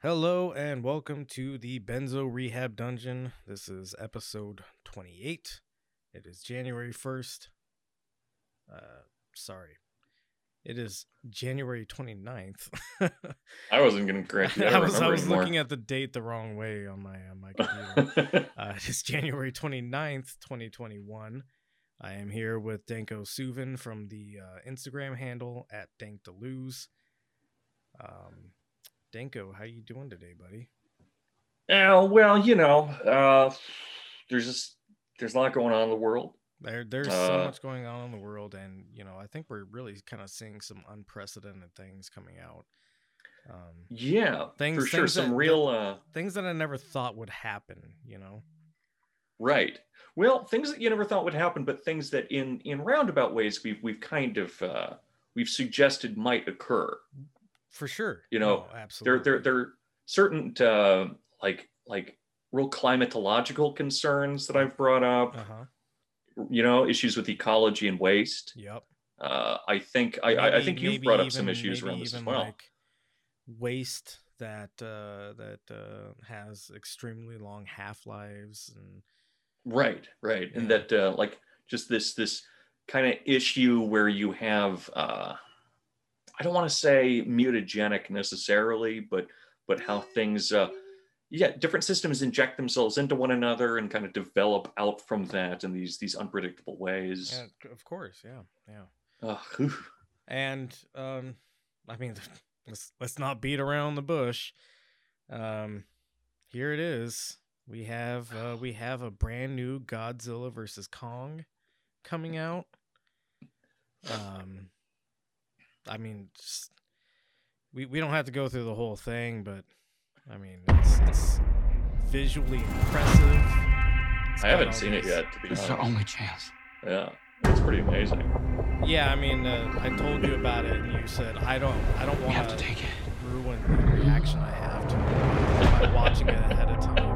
Hello and welcome to the Benzo Rehab Dungeon. This is episode 28. It is January 1st. It is January 29th. I wasn't going to correct you. I was looking at the date the wrong way on my computer. It is January 29th, 2021. I am here with Danko Suvin from the Instagram handle at DankDeleuze. Danko, how you doing today, buddy? Oh, well, there's a lot going on in the world. There's so much going on in the world, and I think we're really kind of seeing some unprecedented things coming out. Things that I never thought would happen. Right. Well, things that you never thought would happen, but things that in roundabout ways we've kind of we've suggested might occur. For sure. Absolutely. There are certain like real climatological concerns that I've brought up, issues with ecology and waste. Yep. I think you've brought up some issues around this as well. Like waste that has extremely long half-lives and right. Yeah. And that like just this kind of issue where you have I don't want to say mutagenic necessarily, but how things, different systems inject themselves into one another and kind of develop out from that in these unpredictable ways. Yeah, of course, yeah. And let's not beat around the bush. Here it is. We have a brand new Godzilla versus Kong coming out. We don't have to go through the whole thing, but it's visually impressive. I haven't seen it yet, to be honest. This is our only chance. Yeah, it's pretty amazing. Yeah, I told you about it, and you said I don't want to ruin the reaction I have to it by watching it ahead of time.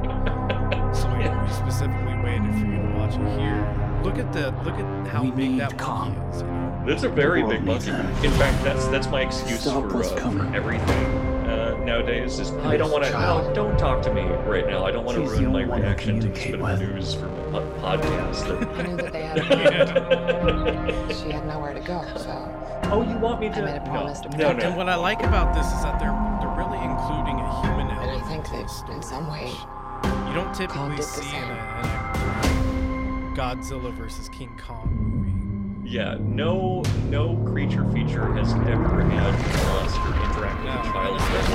So we specifically waited for you to watch it here. Look at how big that monkey is. That's a very big monkey. In fact, that's my excuse for everything nowadays. Is I don't want to. Oh, don't talk to me right now. I don't want to ruin my reaction to this bit of news for my podcast. I knew that they had a She had nowhere to go, so. Oh, you want me to? I made a promise to protect her. And what I like about this is that they're really including a human element. I think that in some way you don't typically see in a Godzilla versus King Kong movie. Yeah, no creature feature has ever had a monster interact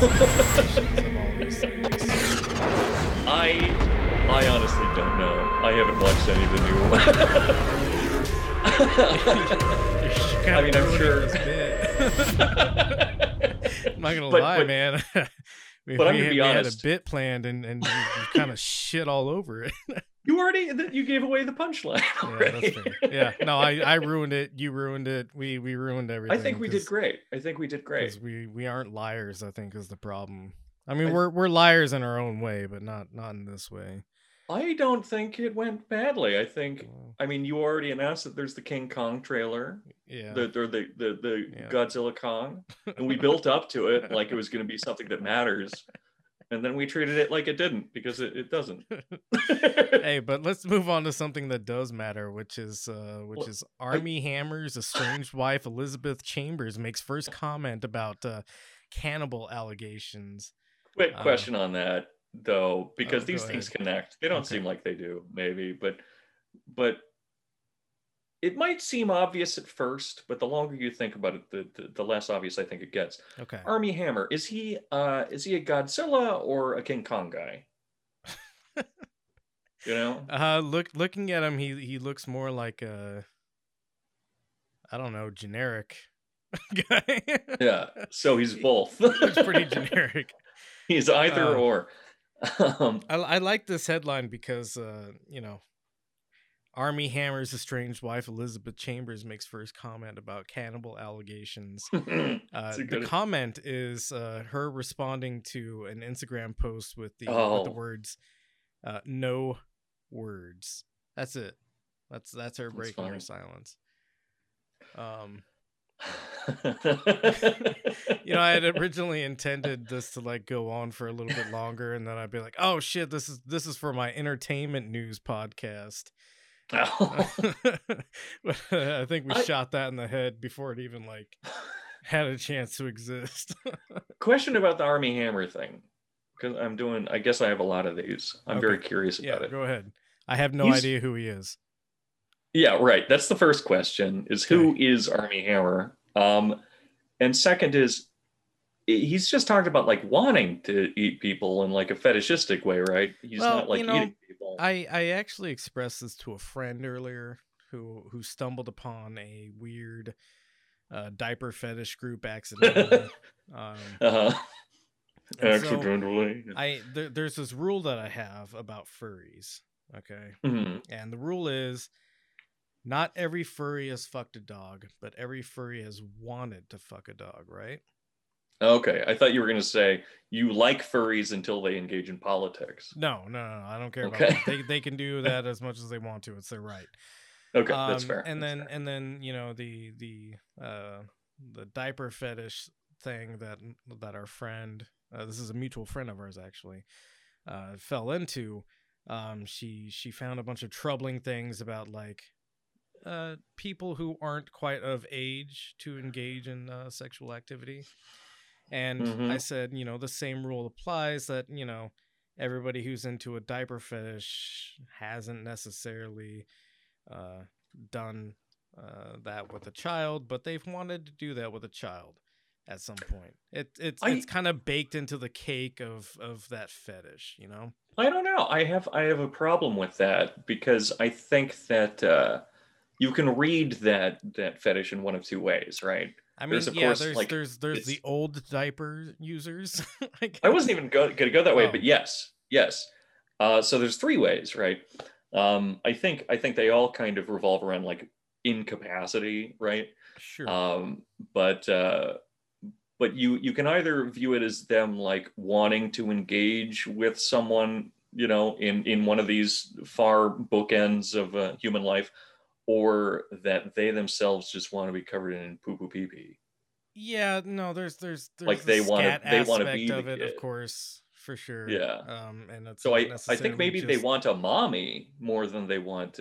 with a child. Especially not in I honestly don't know. I haven't watched any of the new ones. I'm sure. I'm not gonna lie, man. We had a bit planned, and you kind of shit all over it. You gave away the punchline already. Yeah, that's fair. Yeah. No, I ruined it. You ruined it. We ruined everything. I think we did great. We aren't liars, I think, is the problem. We're liars in our own way, but not in this way. I don't think it went badly. I think, you already announced that there's the King Kong trailer, Godzilla Kong, and we built up to it like it was going to be something that matters. And then we treated it like it didn't, because it doesn't. Hey, but let's move on to something that does matter, which is Armie Hammer's estranged wife, Elizabeth Chambers, makes first comment about cannibal allegations. Quick question on that, though, because these things connect. They don't seem like they do, maybe, but it might seem obvious at first, but the longer you think about it, the less obvious I think it gets. Okay. Armie Hammer, is he a Godzilla or a King Kong guy? Looking at him, he looks more like a, generic guy. Yeah, so he's both. He looks pretty generic. He's either or. I like this headline because, you know, Armie Hammer's estranged wife, Elizabeth Chambers, makes first comment about cannibal allegations. The comment is her responding to an Instagram post with the words, no words. That's it. That's her breaking her silence. You know, I had originally intended this to like go on for a little bit longer, and then I'd be like, oh shit, this is for my entertainment news podcast. Oh. I think we shot that in the head before it even like had a chance to exist. Question about the Armie Hammer thing, because I guess I have a lot of these. I'm okay. Very curious about it. Go ahead. I have no idea who he is. Yeah, right. That's the first question, is who is Armie Hammer? And second is, he's just talked about like wanting to eat people in like a fetishistic way, right? He's not like eating people. I actually expressed this to a friend earlier who stumbled upon a weird diaper fetish group accidentally. Accidentally. So there's this rule that I have about furries. Okay. Mm-hmm. And the rule is, not every furry has fucked a dog, but every furry has wanted to fuck a dog, right? Okay. I thought you were going to say you like furries until they engage in politics. No. I don't care about that. They can do that as much as they want to. It's their right. Okay. That's fair. And then, you know, the diaper fetish thing that our friend, this is a mutual friend of ours actually, fell into. She found a bunch of troubling things about like people who aren't quite of age to engage in sexual activity. And I said, you know, the same rule applies, that, you know, everybody who's into a diaper fetish hasn't necessarily done that with a child, but they've wanted to do that with a child at some point. It's kind of baked into the cake of that fetish, you know? I don't know. I have a problem with that, because I think that you can read that fetish in one of two ways, right? I mean, there's the old diaper users. I wasn't even going to go that way, but yes. So there's three ways, right? I think they all kind of revolve around like incapacity, right? Sure. But you can either view it as them like wanting to engage with someone, you know, in one of these far bookends of human life, or that they themselves just want to be covered in poo pee pee. Yeah, no, there's like they want to be of the kid. Of course, for sure. Yeah, and it's so I think maybe they want a mommy more than they want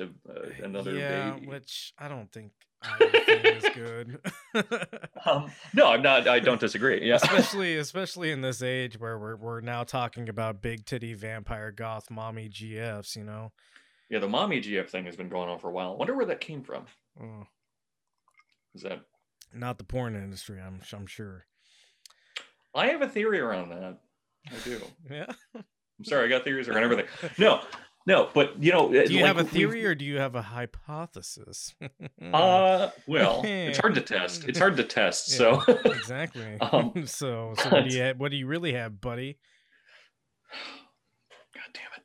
another baby. Yeah, which I don't think is good. No, I'm not. I don't disagree. Yeah, especially in this age where we're now talking about big titty vampire goth mommy GFs, you know. Yeah, the mommy GF thing has been going on for a while. I wonder where that came from. Oh. Is that not the porn industry? I'm sure. I have a theory around that. I do. Yeah. I'm sorry, I got theories around everything. No, but you know, do you have a theory or do you have a hypothesis? Well, it's hard to test. Yeah, so exactly. So what do you really have, buddy? God damn it.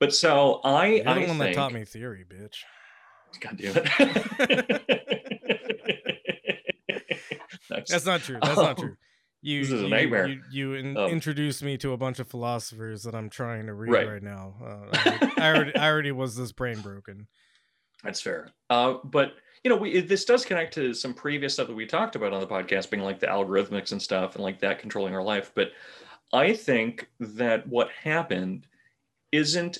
But so I think that taught me theory, bitch. God damn it. That's not true. This is a nightmare. You introduced me to a bunch of philosophers that I'm trying to read right now. I already was this brain broken. That's fair. But you know, this does connect to some previous stuff that we talked about on the podcast, being like the algorithmics and stuff, and like that controlling our life. But I think that what happened isn't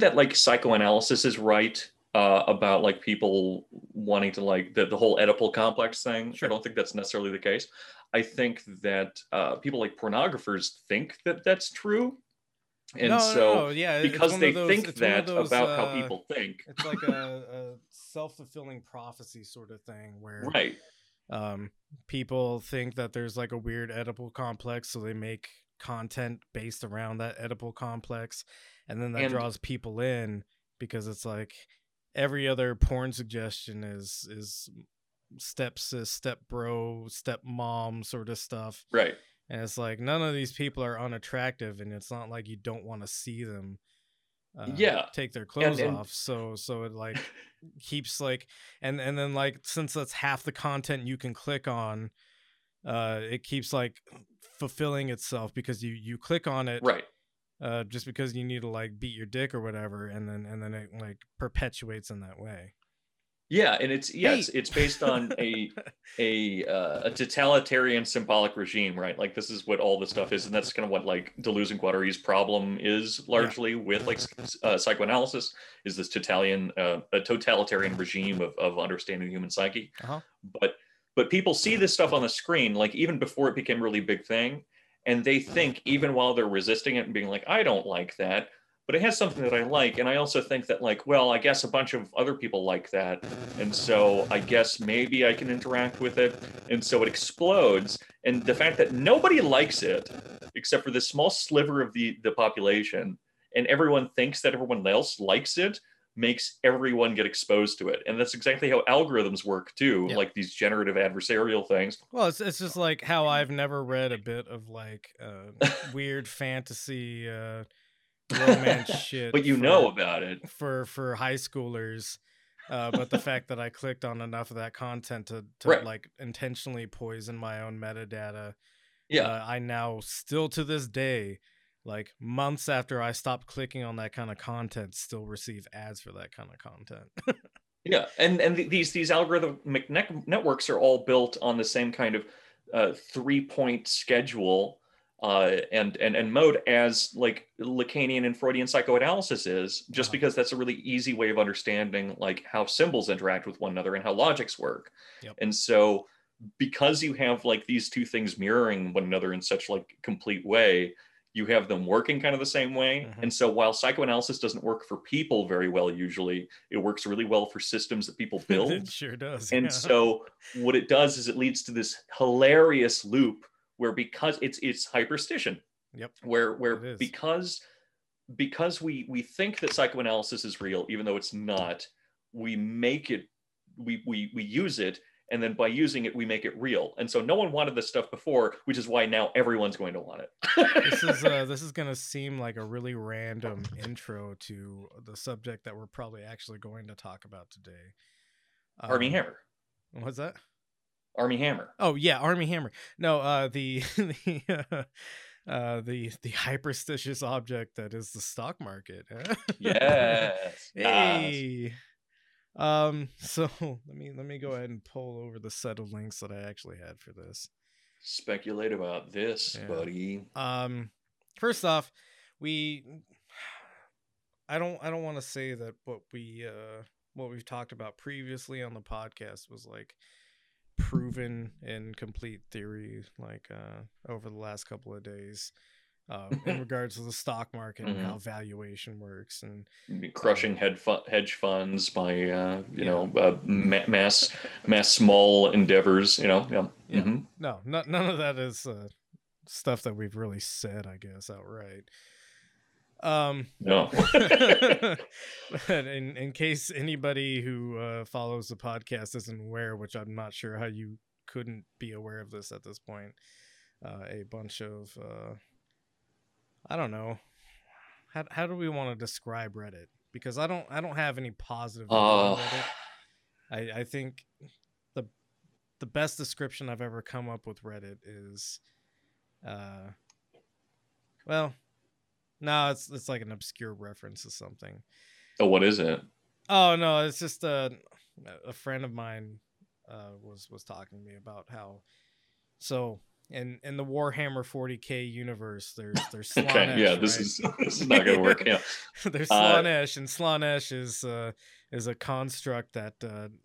that like psychoanalysis is right about like people wanting to like the whole Oedipal complex thing. Sure. I don't think that's necessarily the case. I think that people like pornographers think that that's true. And yeah, because they think that about how people think. It's like a self-fulfilling prophecy sort of thing where people think that there's like a weird Oedipal complex, so they make content based around that Oedipal complex, and then that draws people in, because it's like every other porn suggestion is step sis, step bro, step mom sort of stuff, right? And it's like, none of these people are unattractive, and it's not like you don't want to see them take their clothes off. So it like keeps like, and then like, since that's half the content you can click on, it keeps like fulfilling itself because you click on it. Right. Just because you need to like beat your dick or whatever. And then it like perpetuates in that way. Yeah. And it's based on a totalitarian symbolic regime, right? Like, this is what all this stuff is. And that's kind of what like Deleuze and Guattari's problem is largely with like psychoanalysis, is this totalitarian regime of understanding the human psyche. Uh-huh. But people see this stuff on the screen, like even before it became a really big thing. And they think, even while they're resisting it and being like, I don't like that, but it has something that I like. And I also think that like, well, I guess a bunch of other people like that. And so I guess maybe I can interact with it. And so it explodes. And the fact that nobody likes it, except for this small sliver of the population, and everyone thinks that everyone else likes it, makes everyone get exposed to it. And that's exactly how algorithms work too. Yep. Like these generative adversarial things. Well, it's just like how I've never read a bit of like weird fantasy romance shit, but know about it for high schoolers, but the fact that I clicked on enough of that content to right. like intentionally poison my own metadata. I now, still to this day, like months after I stopped clicking on that kind of content, still receive ads for that kind of content. Yeah. And these algorithmic networks are all built on the same kind of 3-point schedule and mode as like Lacanian and Freudian psychoanalysis is, just because that's a really easy way of understanding like how symbols interact with one another and how logics work. Yep. And so because you have like these two things mirroring one another in such like complete way, you have them working kind of the same way. Mm-hmm. And so while psychoanalysis doesn't work for people very well, usually it works really well for systems that people build. It sure does. And so what it does is it leads to this hilarious loop where, because it's hyperstition. Yep. Where because we think that psychoanalysis is real, even though it's not, we make it, we use it. And then by using it, we make it real. And so no one wanted this stuff before, which is why now everyone's going to want it. This is going to seem like a really random intro to the subject that we're probably actually going to talk about today. Armie Hammer. What's that? Armie Hammer. Oh, yeah. Armie Hammer. No, the hyperstitious object that is the stock market. Yes. Hey. Nice. So let me go ahead and pull over the set of links that I actually had for this. Speculate about this, buddy. First off, I don't want to say that what we've talked about previously on the podcast was like proven and complete theory, like over the last couple of days. In regards to the stock market and how valuation works, and crushing hedge funds by mass small endeavors, No, none of that is stuff that we've really said, I guess, outright. No. But in case anybody who follows the podcast isn't aware, which I'm not sure how you couldn't be aware of this at this point, a bunch of I don't know. How do we want to describe Reddit? Because I don't have any positive view on Reddit. I think the best description I've ever come up with Reddit is, it's like an obscure reference to something. Oh, what is it? Oh no, it's just a friend of mine was talking to me about how so. In the Warhammer 40k universe, there's Slaanesh. Okay, yeah, this is not gonna work. Yeah, there's Slaanesh, and Slaanesh is a construct that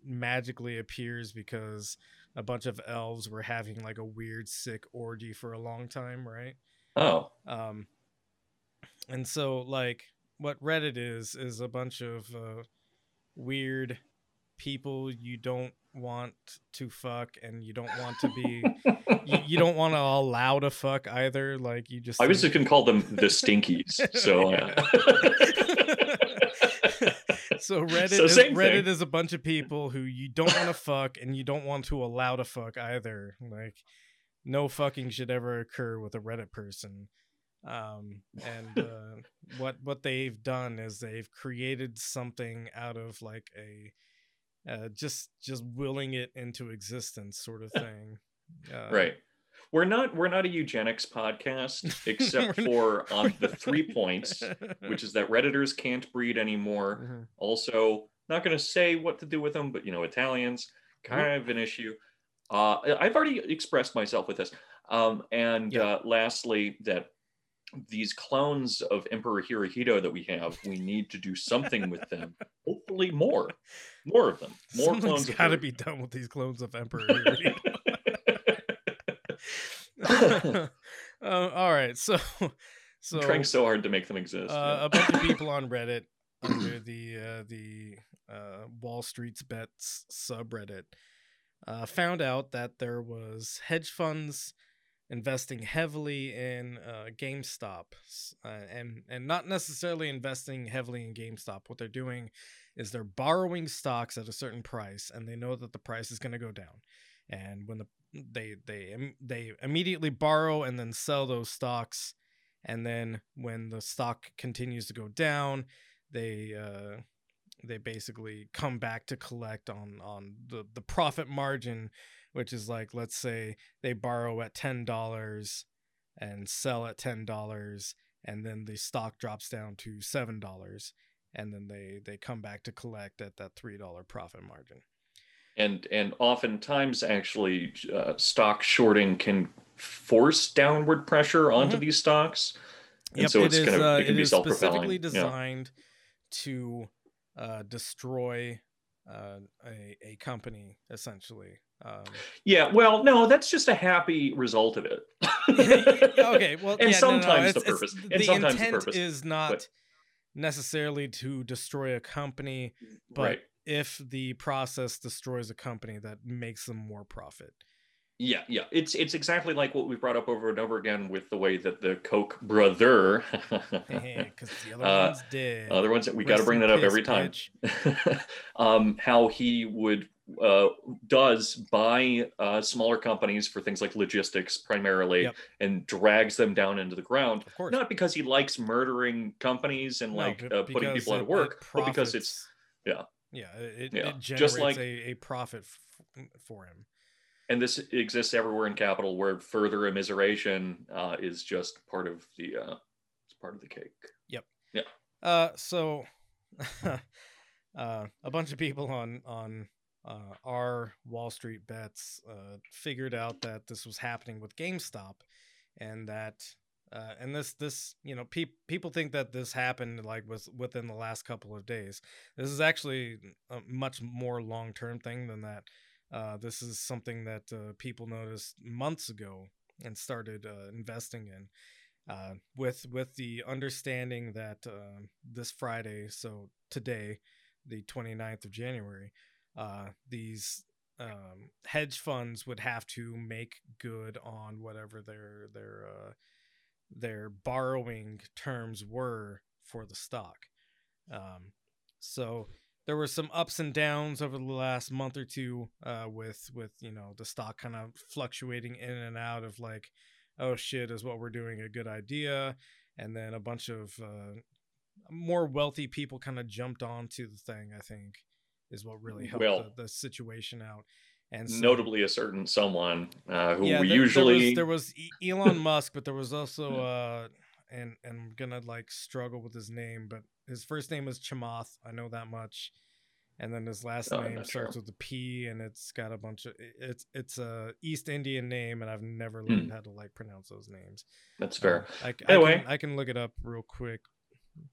magically appears because a bunch of elves were having like a weird, sick orgy for a long time, right? Oh, and so like what Reddit is a bunch of weird people you don't want to fuck, and you don't want to be you don't want to allow to fuck either, like you just I was just gonna call them the stinkies. So so Reddit is a bunch of people who you don't want to fuck and you don't want to allow to fuck either, like no fucking should ever occur with a Reddit person. What they've done is they've created something out of like a just willing it into existence sort of thing. Right. We're not a eugenics podcast, except for on the 3 points, which is that Redditors can't breed anymore. Mm-hmm. Also, not going to say what to do with them, but, you know, Italians, kind of an issue. I've already expressed myself with this. Lastly, that these clones of Emperor Hirohito that we have, we need to do something with them. Hopefully more of them. More clones. Something's got to be done with these clones of Emperor Hirohito. All right, so I'm trying so hard to make them exist. A bunch of people on Reddit under the Wall Street Bets subreddit found out that there was hedge funds investing heavily in GameStop, and not necessarily investing heavily in GameStop. What they're doing is they're borrowing stocks at a certain price, and they know that the price is going to go down, and when they immediately borrow and then sell those stocks, and then when the stock continues to go down, they basically come back to collect on the profit margin, which is like, let's say they borrow at $10 and sell at $10, and then the stock drops down to $7, and then they come back to collect at that $3 profit margin. And oftentimes, actually, stock shorting can force downward pressure onto these stocks. And so it's going to be self-propelling. It is specifically designed to destroy a company, essentially. Well, no, that's just a happy result of it. Okay, well, and sometimes the purpose. And sometimes the intent is not necessarily to destroy a company, but... Right. If the process destroys a company, that makes them more profit. Yeah. It's exactly like what we brought up over and over again with the way that the Koch brother, because the other one's dead. Other ones that we got to bring that up every time. How he would does buy smaller companies for things like logistics primarily, and drags them down into the ground. Of course. Not because he likes murdering companies and putting people out of work, but because it's it generates just like a profit for him. And this exists everywhere in capital, where further immiseration is just part of the cake. Yep. Yeah. A bunch of people on our Wall Street Bets figured out that this was happening with GameStop, and that people think that this happened within the last couple of days. This is actually a much more long-term thing than that. This is something that people noticed months ago and started investing in, with the understanding that this Friday, so today, the 29th of January, these hedge funds would have to make good on whatever their borrowing terms were for the stock. So there were some ups and downs over the last month or two, with the stock kind of fluctuating in and out of like, oh shit, is what we're doing a good idea? And then a bunch of more wealthy people kind of jumped onto the thing, I think, is what really helped the situation out. And so, notably, a certain someone who there was Elon Musk, but there was also and I'm gonna struggle with his name, but his first name is Chamath, I know that much, and then his last name starts with a P, and it's got a bunch of it's a East Indian name, and I've never learned how to pronounce those names. That's fair. Anyway, I can look it up real quick.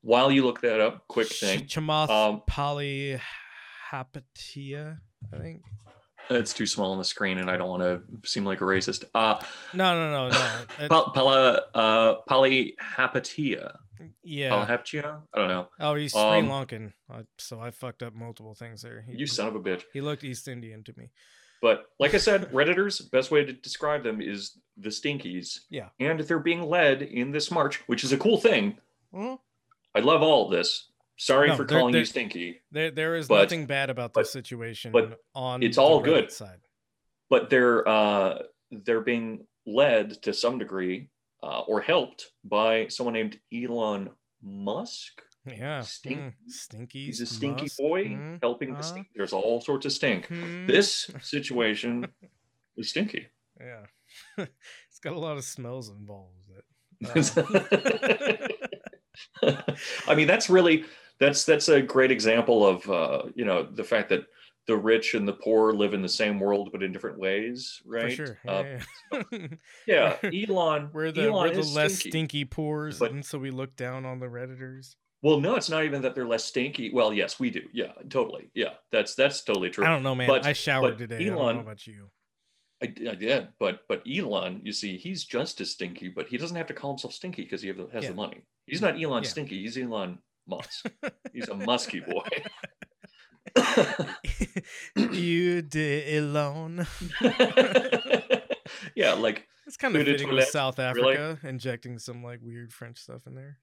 While you look that up, quick thing. Chamath Palihapitiya, I think. It's too small on the screen, and I don't want to seem like a racist. No. Palihapitiya. Yeah. Palihapitiya? I don't know. Oh, he's Sri Lankan, so I fucked up multiple things there. You son of a bitch. He looked East Indian to me. But like I said, Redditors, best way to describe them is the stinkies. Yeah. And they're being led in this march, which is a cool thing. Mm-hmm. I love all of this. Sorry for calling you stinky. There is nothing bad about the situation. But it's all good. Side. But they're being led to some degree or helped by someone named Elon Musk. Yeah. Stinky. He's a stinky Musk. Boy helping the stink. There's all sorts of stink. This situation is stinky. Yeah. It's got a lot of smells involved. I mean, that's a great example of, you know, the fact that the rich and the poor live in the same world, but in different ways. Right. For sure. Yeah. Elon. We're the less stinky poors. But, and so we look down on the Redditors. Well, no, it's not even that they're less stinky. Well, yes, we do. Yeah, totally. Yeah. That's totally true. I don't know, man. But, I showered today. Elon, I don't know about you. I did, but Elon, you see, he's just as stinky, but he doesn't have to call himself stinky because he has the money. He's not Elon Stinky. He's Elon Musk. He's a musky boy. You did Elon. Yeah, like it's kind of fitting with South Africa, really? Injecting some like weird French stuff in there.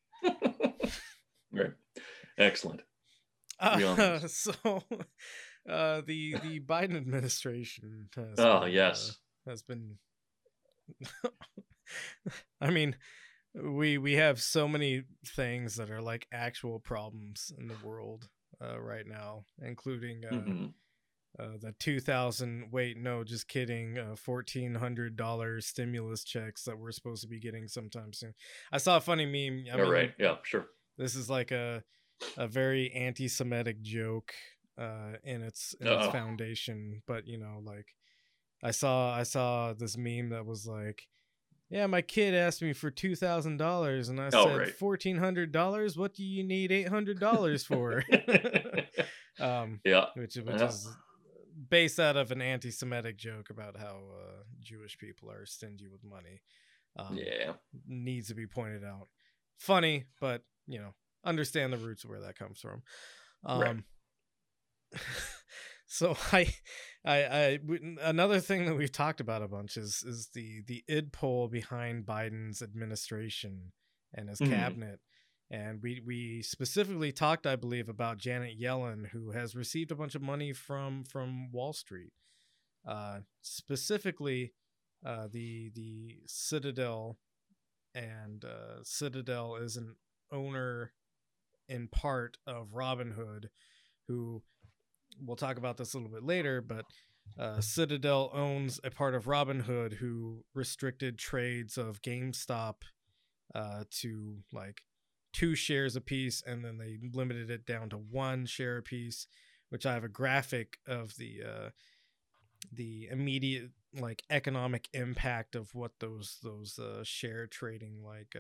Right, excellent. The Biden administration has been I mean we have so many things that are like actual problems in the world right now, including the $1,400 stimulus checks that we're supposed to be getting sometime soon. I saw a funny meme. I mean, right. Yeah, sure. This is like a very anti-Semitic joke in its foundation, but you know, like I saw this meme that was like, yeah, my kid asked me for $2,000 and I said $1,400. What do you need $800 for? Which is based out of an anti-Semitic joke about how Jewish people are stingy with money. Needs to be pointed out. Funny, but you know, understand the roots of where that comes from. Right. So I another thing that we've talked about a bunch is the id poll behind Biden's administration and his cabinet, and we specifically talked, I believe, about Janet Yellen, who has received a bunch of money from Wall Street, specifically the Citadel, and Citadel is an owner in part of Robinhood, who we'll talk about this a little bit later, but Citadel owns a part of Robinhood, who restricted trades of GameStop to like 2 shares a piece, and then they limited it down to 1 share a piece, which I have a graphic of the immediate like economic impact of what those share trading like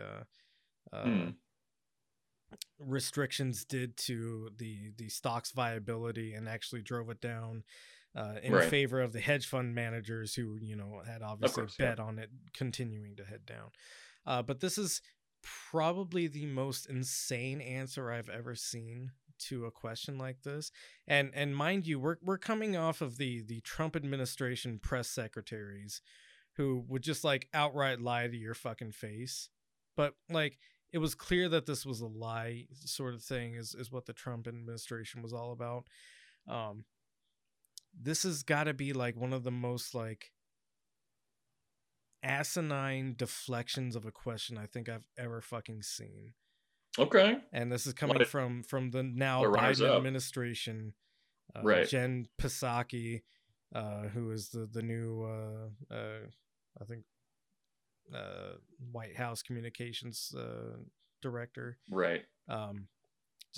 restrictions did to the stock's viability, and actually drove it down in favor of the hedge fund managers who, you know, had obviously bet on it continuing to head down. But this is probably the most insane answer I've ever seen to a question like this. And mind you, we're coming off of the Trump administration press secretaries who would just like outright lie to your fucking face. But like, it was clear that this was a lie sort of thing is what the Trump administration was all about. This has got to be like one of the most like asinine deflections of a question I think I've ever fucking seen. Okay. And this is coming from the now Biden administration. Jen Psaki, who is the new, I think, White House communications director. Right.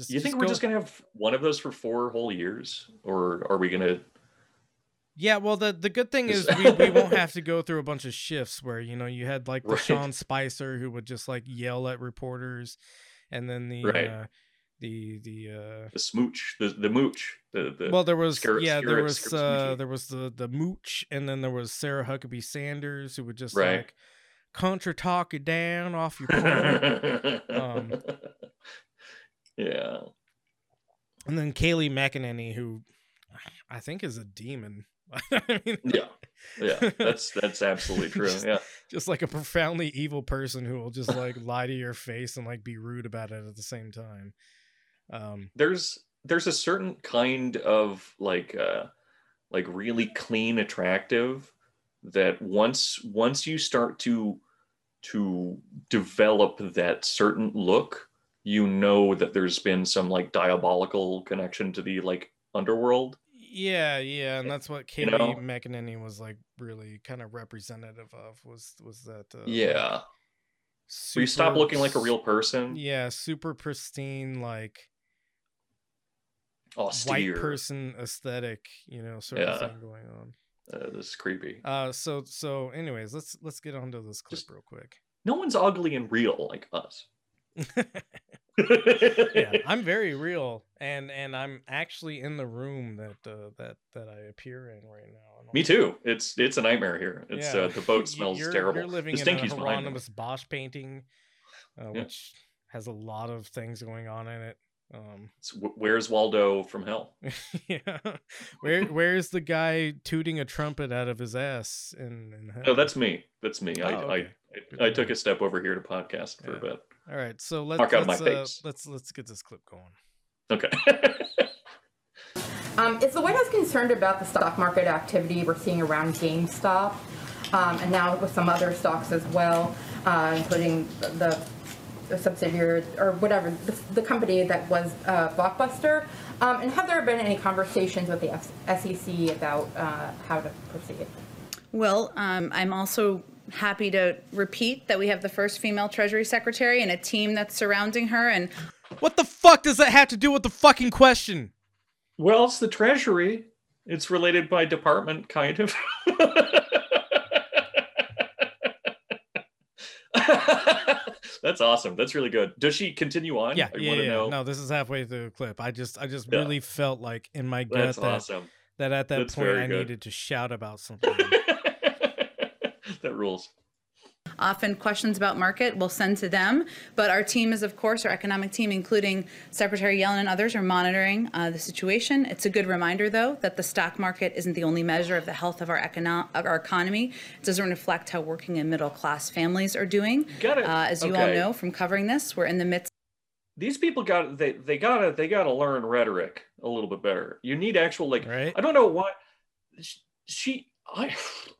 You think we're just gonna have one of those for 4 whole years, or are we gonna? Yeah. Well, the good thing is we won't have to go through a bunch of shifts where, you know, you had like the Sean Spicer who would just like yell at reporters, and then the smooch, the mooch, the well, there was scarab, yeah, scarab, there was there was the mooch, and then there was Sarah Huckabee Sanders who would just like contra talk it down off your corner. Yeah. And then Kayleigh McEnany, who I think is a demon. I mean, yeah, that's absolutely true. Just like a profoundly evil person who will just like lie to your face and like be rude about it at the same time. There's a certain kind of like really clean attractive that once you start to develop that certain look, you know that there's been some like diabolical connection to the like underworld. Yeah, and that's what Katie McEnany was like really kind of representative of was that yeah. Super, you stop looking like a real person. Yeah, super pristine, like austere white person aesthetic, you know, sort of thing going on. This is creepy. So anyways, let's get onto this clip real quick. No one's ugly and real like us. Yeah, I'm very real, and I'm actually in the room that I appear in right now. Me too. It's a nightmare here. It's the boat smells terrible. You're living in an anonymous Bosch painting, which has a lot of things going on in it. Where's Waldo from hell? Yeah, where's the guy tooting a trumpet out of his ass in hell? Oh, that's me. I took a step over here to podcast for a bit. All right, so let's get this clip going. Okay. Is the White House concerned about the stock market activity we're seeing around GameStop, and now with some other stocks as well, including the subsidiary or whatever, the company that was Blockbuster? And have there been any conversations with the SEC about how to proceed? Well, I'm also happy to repeat that we have the first female Treasury Secretary and a team that's surrounding her. And what the fuck does that have to do with the fucking question? Well, it's the Treasury. It's related by department, kind of. That's awesome. That's really good. Does she continue on? Yeah, I want to know. No, this is halfway through the clip. I just really felt like in my gut that at that point I needed to shout about something. That rules. Often questions about market we'll send to them, but our team is, of course, our economic team, including Secretary Yellen and others, are monitoring the situation. It's a good reminder, though, that the stock market isn't the only measure of the health of our economy. It doesn't reflect how working and middle-class families are doing. Got it. As you all know from covering this, we're in the midst. These people gotta learn rhetoric a little bit better. You need actual right? I don't know what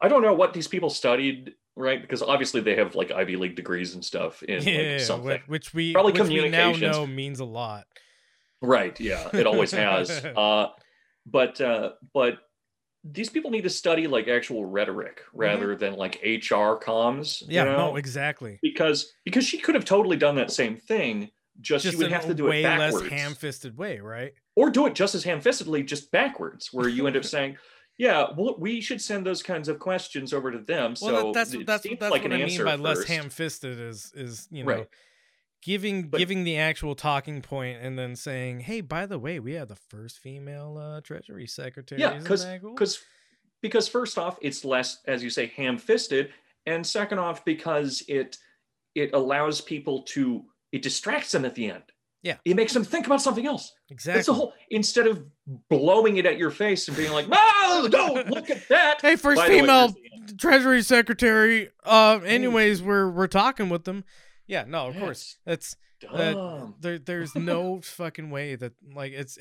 I don't know what these people studied, right? Because obviously they have like Ivy League degrees and stuff in something, which we probably communications we now know means a lot, right? Yeah, it always has. But these people need to study like actual rhetoric rather than like HR comms. Yeah, no, exactly. Because she could have totally done that same thing, just she would have to do it backwards, less ham-fisted way, right? Or do it just as ham-fistedly, just backwards, where you end up saying, yeah, well, we should send those kinds of questions over to them. Well, so that's like what I mean by less ham-fisted is giving the actual talking point and then saying, hey, by the way, we have the first female Treasury Secretary. Yeah, because first off, it's less, as you say, ham-fisted, and second off, because it allows people it distracts them at the end. Yeah, it makes them think about something else. Exactly. That's the whole. Instead of blowing it at your face and being like, "No, don't look at that." Hey, first female Treasury Secretary. Anyways, we're talking with them. Yeah, no, of course. That's dumb. There's no fucking way that like it's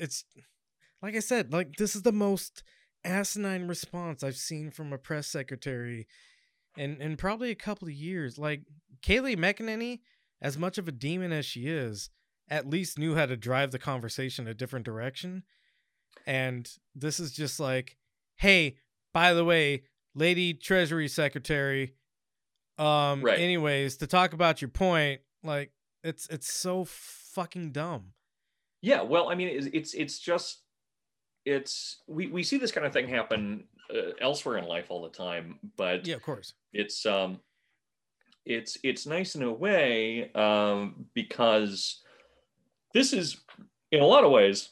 like I said, like this is the most asinine response I've seen from a press secretary in probably a couple of years. Like Kelly McEnany, as much of a demon as she is, at least knew how to drive the conversation a different direction. And this is just like, hey, by the way, Lady Treasury Secretary, anyways, to talk about your point, like it's so fucking dumb. Yeah. Well, I mean, we see this kind of thing happen elsewhere in life all the time, but yeah, of course it's nice in a way because this is, in a lot of ways,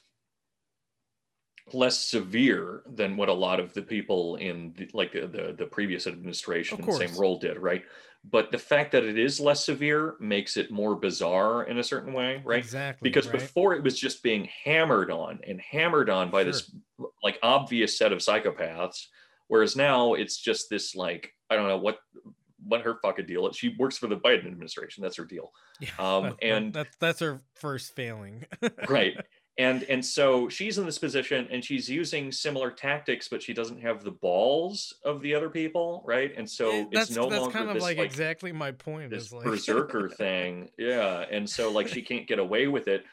less severe than what a lot of the people in the previous administration in the same role did, right? But the fact that it is less severe makes it more bizarre in a certain way, right? Exactly. Because before it was just being hammered on by this like obvious set of psychopaths, whereas now it's just this like, I don't know what her fucking deal is. She works for the Biden administration. That's her deal. Yeah, that's her first failing. Right. And so she's in this position and she's using similar tactics, but she doesn't have the balls of the other people, right? And so that's kind of exactly my point. This is like... berserker thing. Yeah. And so like she can't get away with it.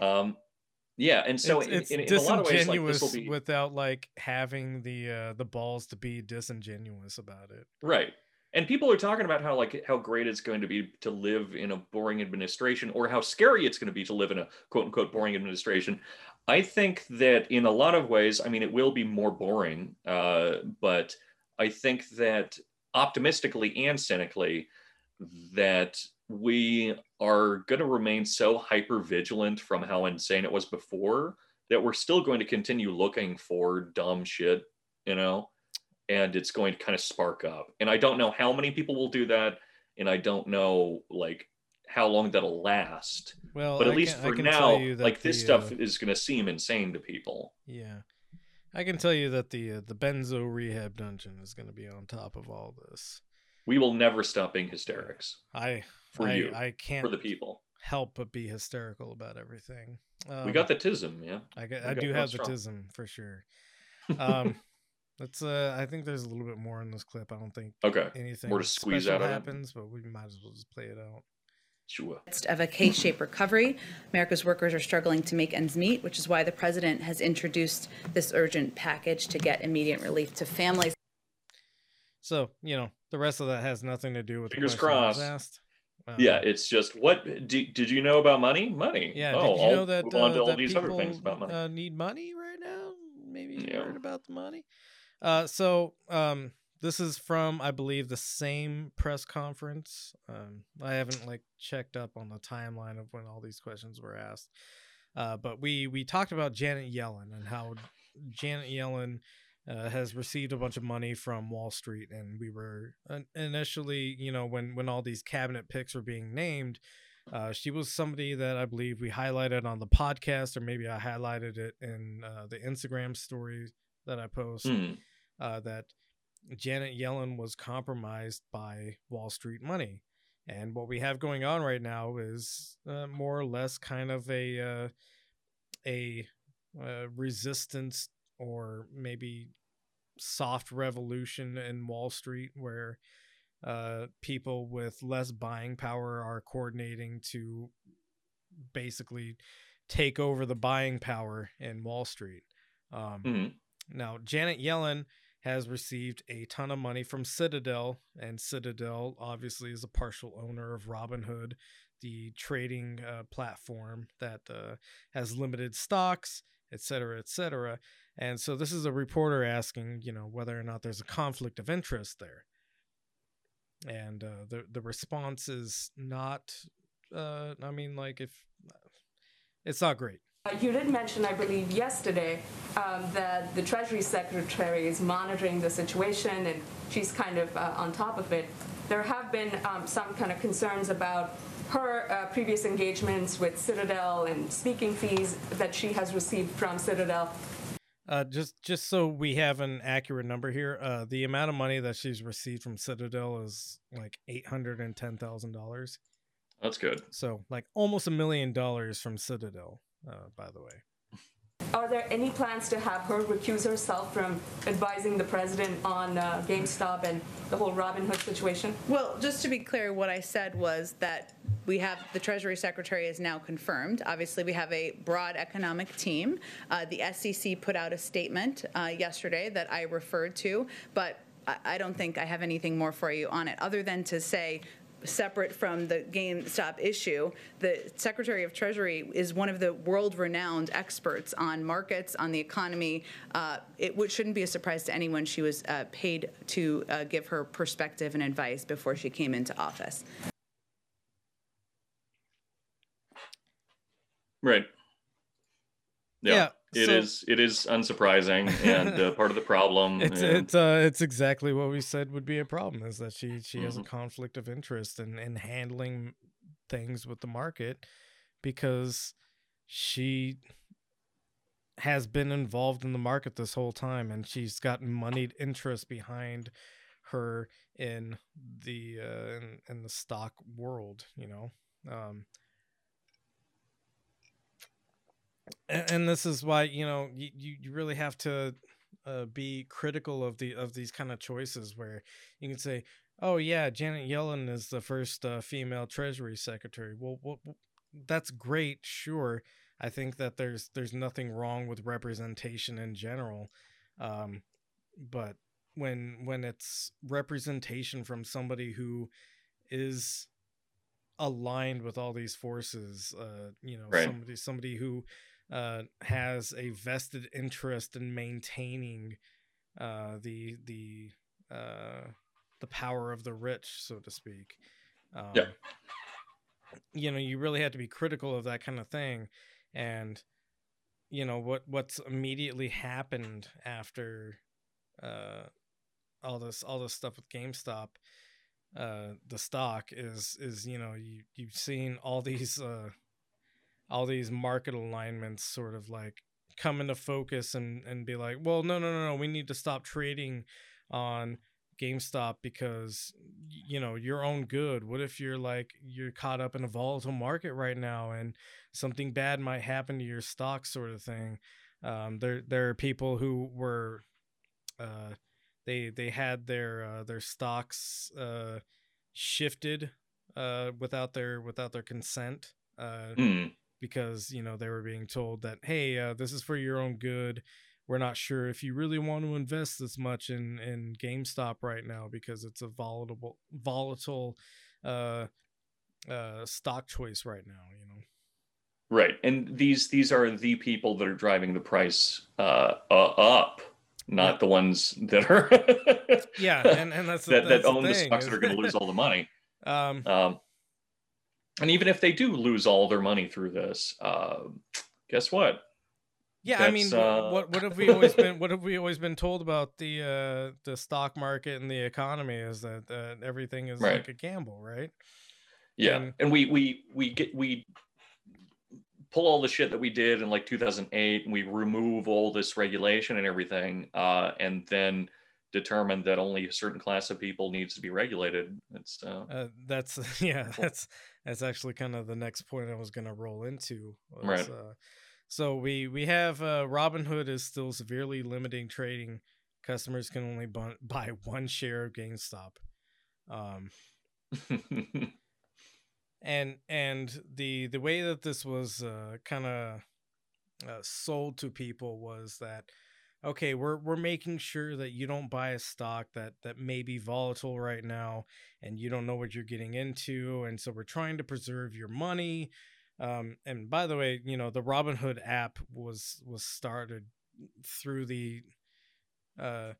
Yeah. And so it's in a lot of ways, like, this will be without like having the balls to be disingenuous about it. Right. And people are talking about how great it's going to be to live in a boring administration, or how scary it's going to be to live in a quote unquote boring administration. I think that in a lot of ways, I mean, it will be more boring, but I think that optimistically and cynically that we are going to remain so hyper vigilant from how insane it was before that we're still going to continue looking for dumb shit, you know? And it's going to kind of spark up. And I don't know how many people will do that. And I don't know like how long that'll last. Well, but at least for now, like this stuff is going to seem insane to people. Yeah. I can tell you that the benzo rehab dungeon is going to be on top of all this. We will never stop being hysterics. I can't, for the people, help but be hysterical about everything. We got the tism. Yeah. I do have the tism for sure. That's I think there's a little bit more in this clip. I don't think anything more to squeeze out happens, but we might as well just play it out. Sure. Of a K-shaped recovery, America's workers are struggling to make ends meet, which is why the president has introduced this urgent package to get immediate relief to families. So, you know, the rest of that has nothing to do with fingers crossed. Yeah, it's just what did you know about money? Money. Yeah. Oh, did you know that all these other things about money need money right now? Maybe you heard about the money. So this is from, I believe, the same press conference. I haven't checked up on the timeline of when all these questions were asked. But we talked about Janet Yellen and how Janet Yellen has received a bunch of money from Wall Street. And we were initially, you know, when all these cabinet picks were being named, she was somebody that I believe we highlighted on the podcast, or maybe I highlighted it in the Instagram story that I post. That Janet Yellen was compromised by Wall Street money. And what we have going on right now is more or less kind of a resistance, or maybe soft revolution in Wall Street, where people with less buying power are coordinating to basically take over the buying power in Wall Street. Now, Janet Yellen has received a ton of money from Citadel, and Citadel obviously is a partial owner of Robinhood, the trading platform that has limited stocks, et cetera, et cetera. And so this is a reporter asking, you know, whether or not there's a conflict of interest there. And the response is not, it's not great. You did mention, I believe, yesterday that the Treasury Secretary is monitoring the situation and she's kind of on top of it. There have been some kind of concerns about her previous engagements with Citadel and speaking fees that she has received from Citadel. Just so we have an accurate number here, the amount of money that she's received from Citadel is like $810,000. That's good. So like almost $1 million from Citadel. By the way, are there any plans to have her recuse herself from advising the president on GameStop and the whole Robinhood situation? Well, just to be clear, what I said was that we have the Treasury Secretary is now confirmed. Obviously, we have a broad economic team. The SEC put out a statement yesterday that I referred to, but I don't think I have anything more for you on it other than to say, separate from the GameStop issue, the Secretary of Treasury is one of the world-renowned experts on markets, on the economy. It shouldn't be a surprise to anyone she was paid to give her perspective and advice before she came into office. Right. Yeah, it is unsurprising and part of the problem. It's exactly what we said would be a problem, is that she has a conflict of interest in handling things with the market, because she has been involved in the market this whole time, and she's got moneyed interest behind her in the in the stock world, you know. And this is why, you know, you really have to be critical of these kind of choices where you can say, oh, yeah, Janet Yellen is the first female Treasury Secretary. Well, that's great. Sure. I think that there's nothing wrong with representation in general. But when it's representation from somebody who is aligned with all these forces, right. somebody who has a vested interest in maintaining the power of the rich, so to speak. Yeah. You know, you really have to be critical of that kind of thing. And, you know, what's immediately happened after all this stuff with GameStop, the stock is, you know, you've seen all these market alignments sort of like come into focus and be like, well, no, we need to stop trading on GameStop because, you know, your own good. What if you're caught up in a volatile market right now and something bad might happen to your stock, sort of thing. There are people who were they had their stocks shifted without their consent because, you know, they were being told that, hey, this is for your own good. We're not sure if you really want to invest this much in GameStop right now because it's a volatile stock choice right now, you know. Right, and these are the people that are driving the price up, not the ones that are. Yeah, and that's own the stocks that are going to lose all the money. And even if they do lose all their money through this, guess what? Yeah, that's, I mean, what have we always been? What have we always been told about the stock market and the economy? Is that everything is right. Like a gamble, right? Yeah, and we pull all the shit that we did in like 2008, and we remove all this regulation and everything, and then determine that only a certain class of people needs to be regulated. It's that's actually kind of the next point I was going to roll into. Was, right. So we have Robinhood is still severely limiting trading. Customers can only buy one share of GameStop. And the way that this was kind of sold to people was that, okay, we're making sure that you don't buy a stock that may be volatile right now and you don't know what you're getting into, and so we're trying to preserve your money. And by the way, you know, the Robinhood app was started through the, I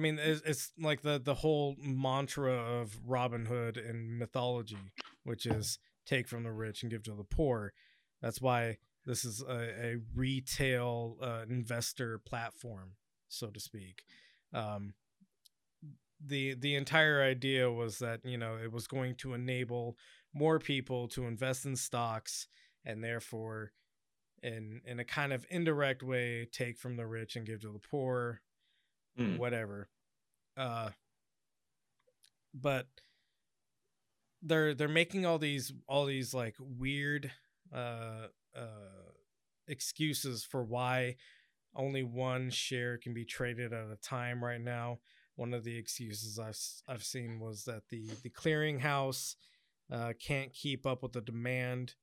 mean, it's like the whole mantra of Robinhood in mythology, which is take from the rich and give to the poor. That's why this is a retail investor platform, so to speak. The entire idea was that, you know, it was going to enable more people to invest in stocks and therefore in a kind of indirect way, take from the rich and give to the poor, whatever. But they're making all these like weird excuses for why only one share can be traded at a time right now. One of the excuses I've seen was that the clearinghouse can't keep up with the demand.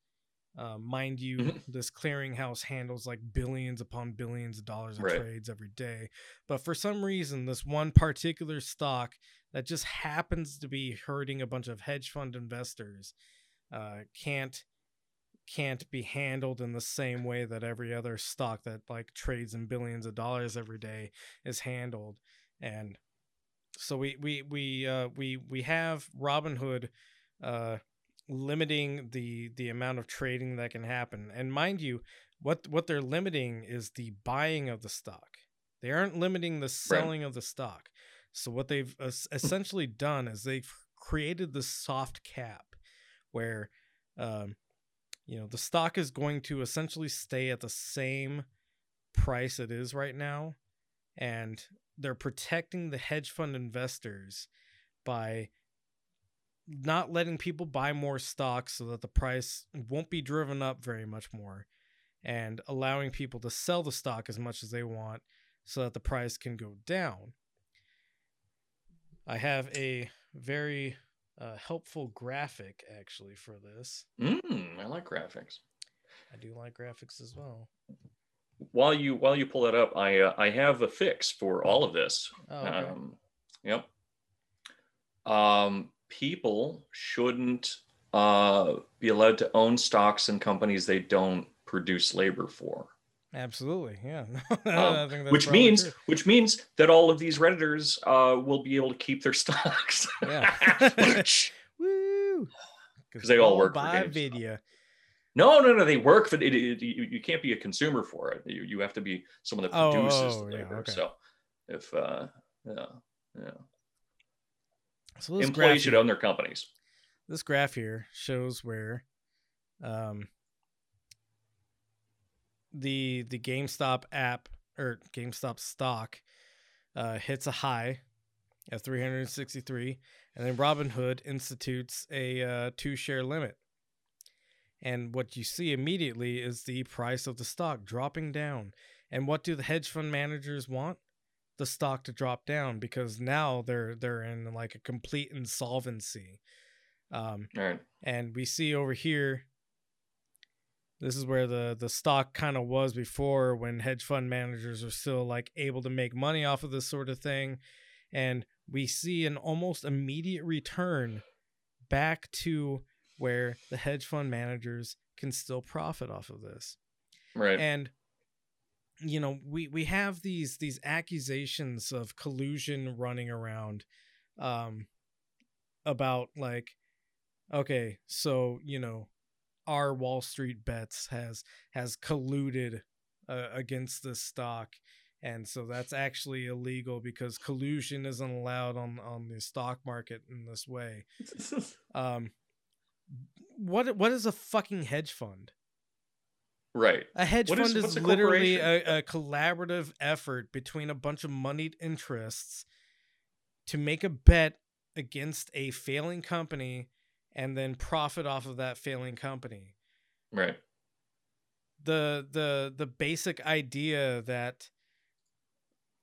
Mind you, this clearinghouse handles like billions upon billions of dollars of trades every day. But for some reason, this one particular stock that just happens to be hurting a bunch of hedge fund investors can't be handled in the same way that every other stock that like trades in billions of dollars every day is handled. And so we have Robinhood limiting the amount of trading that can happen. And mind you, what they're limiting is the buying of the stock. They aren't limiting the selling of the stock. So what they've essentially done is they've created the soft cap where, you know, the stock is going to essentially stay at the same price it is right now. And they're protecting the hedge fund investors by not letting people buy more stocks so that the price won't be driven up very much more. and allowing people to sell the stock as much as they want so that the price can go down. I have a very helpful graphic, actually, for this. I like graphics. I do like graphics as well. While you pull that up, I have a fix for all of this. Oh, okay. Yep. People shouldn't be allowed to own stocks in companies they don't produce labor for. Absolutely, yeah. I think that's which means that all of these Redditors will be able to keep their stocks. Yeah. Woo! Because they all work for video. No. They work for it. You can't be a consumer for it. You have to be someone that produces the labor. Yeah, okay. So, if so employees should own their companies. This graph here shows where the GameStop app or GameStop stock hits a high at 363, and then Robinhood institutes a 2-share limit. And what you see immediately is the price of the stock dropping down. And what do the hedge fund managers want? The stock to drop down, because now they're in like a complete insolvency. All right. And we see over here, this is where the stock kind of was before, when hedge fund managers are still like able to make money off of this sort of thing. And we see an almost immediate return back to where the hedge fund managers can still profit off of this. Right. And, you know, we have these accusations of collusion running around about like, okay, so, you know, our Wall Street Bets has colluded against this stock. And so that's actually illegal because collusion isn't allowed on the stock market in this way. What is a fucking hedge fund? Right. A hedge fund is literally a collaborative effort between a bunch of moneyed interests to make a bet against a failing company and then profit off of that failing company. Right. The basic idea that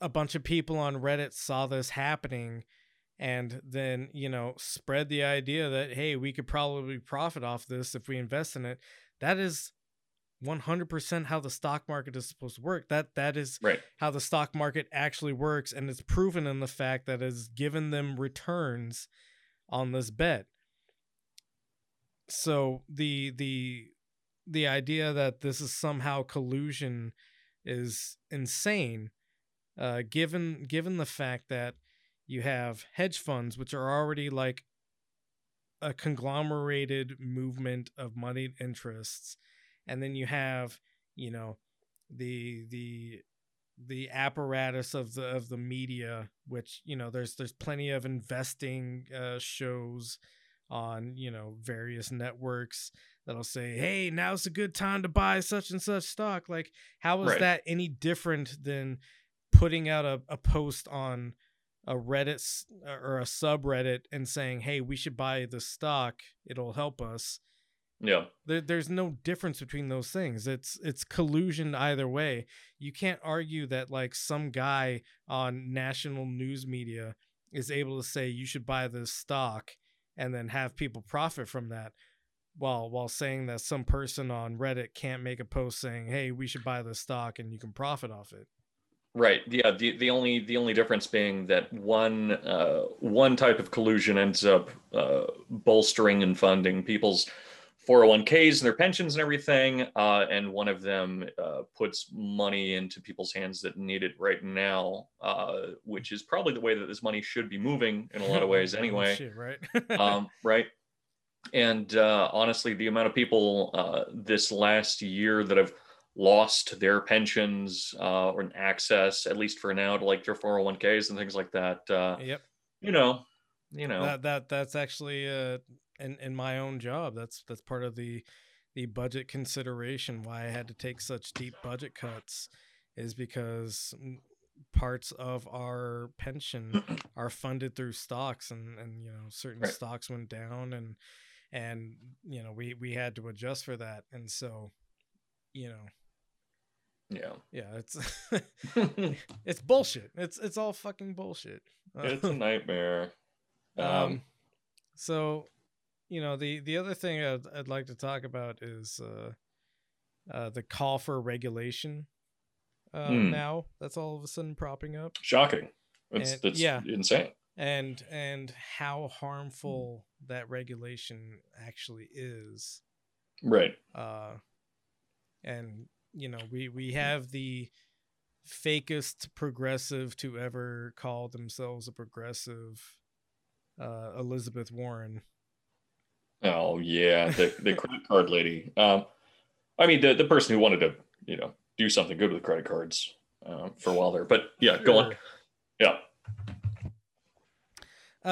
a bunch of people on Reddit saw this happening and then, you know, spread the idea that, hey, we could probably profit off this if we invest in it. That is 100% how the stock market is supposed to work. That is right. How the stock market actually works. And it's proven in the fact that it's given them returns on this bet. So the idea that this is somehow collusion is insane, given the fact that you have hedge funds, which are already like a conglomerated movement of moneyed interests. And then you have, you know, the apparatus of the media, which, you know, there's plenty of investing shows on, you know, various networks that'll say, hey, now's a good time to buy such and such stock. Like, how is that any different than putting out a post on a Reddit or a subreddit and saying, hey, we should buy this stock, it'll help us? Yeah. There's no difference between those things. It's collusion either way. You can't argue that like some guy on national news media is able to say you should buy this stock and then have people profit from that while saying that some person on Reddit can't make a post saying, hey, we should buy this stock and you can profit off it. Right. Yeah. The only difference being that one type of collusion ends up bolstering and funding people's 401ks and their pensions and everything, and one of them puts money into people's hands that need it right now, which is probably the way that this money should be moving in a lot of ways anyway. Shit, right. Right. And honestly, the amount of people this last year that have lost their pensions or access, at least for now, to like their 401ks and things like that. Yep. You know that's actually in my own job. That's part of the budget consideration. Why I had to take such deep budget cuts is because parts of our pension are funded through stocks, and you know, certain stocks went down, and you know, we had to adjust for that, and so, you know. Yeah, it's it's bullshit. It's all fucking bullshit. It's a nightmare. So, you know, the other thing I'd like to talk about is the call for regulation. Now that's all of a sudden propping up. Shocking. That's insane. And how harmful that regulation actually is. Right. And you know, we have the fakest progressive to ever call themselves a progressive, Elizabeth Warren. Oh yeah, the credit card lady. I mean the person who wanted to, you know, do something good with credit cards for a while there. But yeah, go on. Yeah.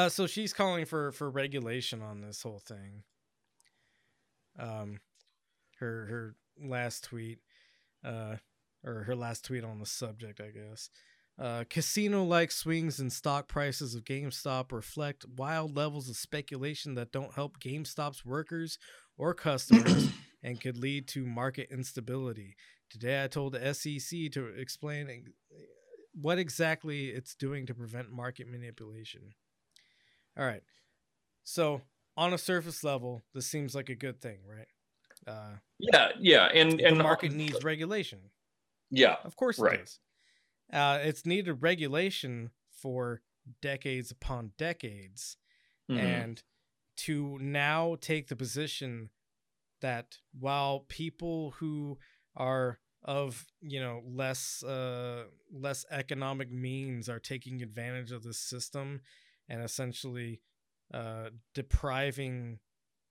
So she's calling for regulation on this whole thing. Her last tweet, or her last tweet on the subject, I guess. Casino-like swings in stock prices of GameStop reflect wild levels of speculation that don't help GameStop's workers or customers and could lead to market instability. Today, I told the SEC to explain what exactly it's doing to prevent market manipulation. All right. So on a surface level, this seems like a good thing, right? Yeah. And the market needs regulation. Yeah. Of course it does. It's needed regulation for decades upon decades. Mm-hmm. And to now take the position that while people who are of, you know, less economic means are taking advantage of this system and essentially depriving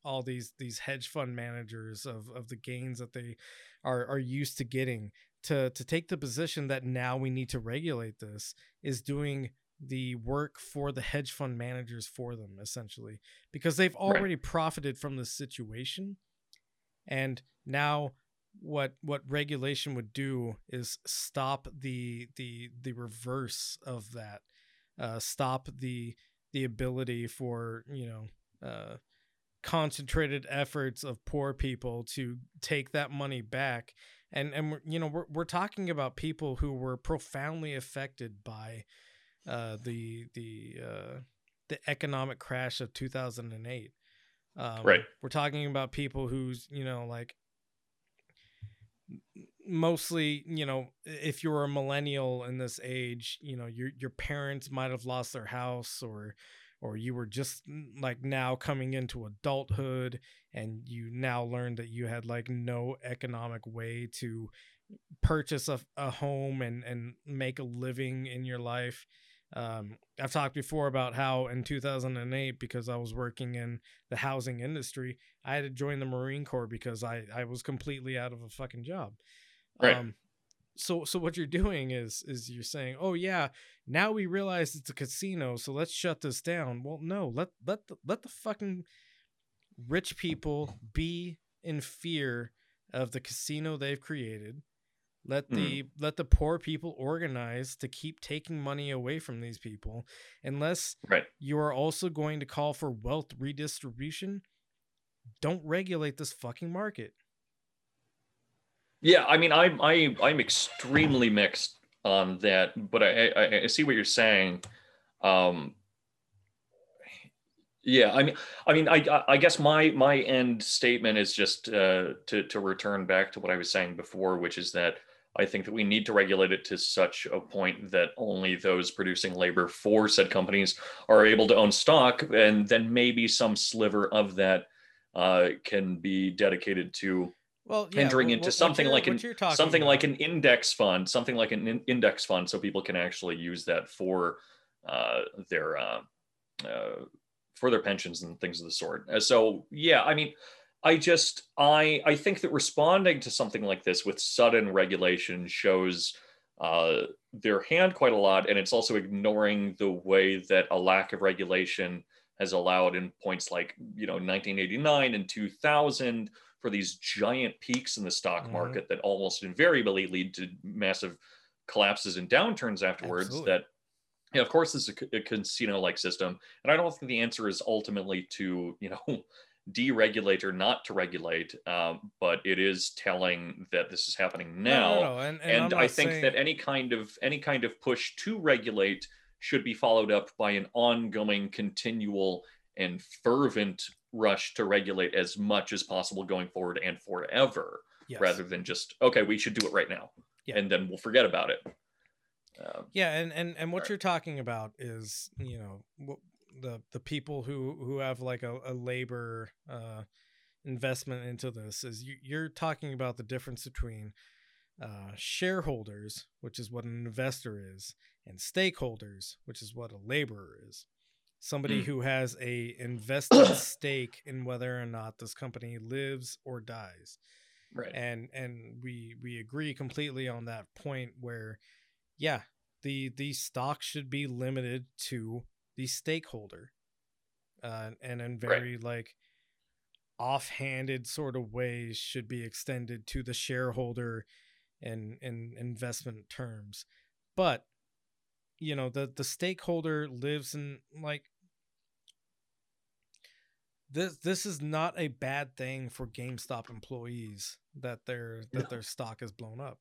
all these hedge fund managers of the gains that they are used to getting, to take the position that now we need to regulate this is doing the work for the hedge fund managers for them, essentially, because they've already profited from this situation. And now what regulation would do is stop the reverse of that, stop the ability for, you know, concentrated efforts of poor people to take that money back. And we're, you know, we're talking about people who were profoundly affected by the economic crash of 2008. We're talking about people who's, you know, like, mostly, you know, if you're a millennial in this age, you know, your parents might have lost their house, or you were just like now coming into adulthood and you now learned that you had like no economic way to purchase a home and make a living in your life. I've talked before about how in 2008, because I was working in the housing industry, I had to join the Marine Corps because I was completely out of a fucking job. Right. So what you're doing is you're saying, oh yeah, now we realize it's a casino, so let's shut this down. Well, no, let the fucking rich people be in fear of the casino they've created. Let the poor people organize to keep taking money away from these people, unless you are also going to call for wealth redistribution. Don't regulate this fucking market. Yeah, I mean, I'm extremely mixed on that, but I see what you're saying. Yeah, I mean, I guess my end statement is just to return back to what I was saying before, which is that I think that we need to regulate it to such a point that only those producing labor for said companies are able to own stock, and then maybe some sliver of that can be dedicated to entering into something like an index fund, so people can actually use that for their pensions and things of the sort. So yeah, I mean, I think that responding to something like this with sudden regulation shows their hand quite a lot, and it's also ignoring the way that a lack of regulation has allowed in points like, you know, 1989 and 2000 for these giant peaks in the stock market that almost invariably lead to massive collapses and downturns afterwards. Absolutely. Yeah, of course, this is a casino-like system, and I don't think the answer is ultimately to, you know, deregulate or not to regulate, but it is telling that this is happening now. No. And I think that any kind of push to regulate should be followed up by an ongoing, continual, and fervent rush to regulate as much as possible going forward and forever, rather than just, okay, we should do it right now, and then we'll forget about it. And what you're talking about is, you know, the people who have like a labor investment into this is you're talking about the difference between shareholders, which is what an investor is, and stakeholders, which is what a laborer is. Somebody who has a invested stake in whether or not this company lives or dies. Right. And we agree completely on that point where, the stock should be limited to the stakeholder. And in very like offhanded sort of ways should be extended to the shareholder in investment terms. But, you know, the stakeholder lives in like, This is not a bad thing for GameStop employees that their stock is blown up.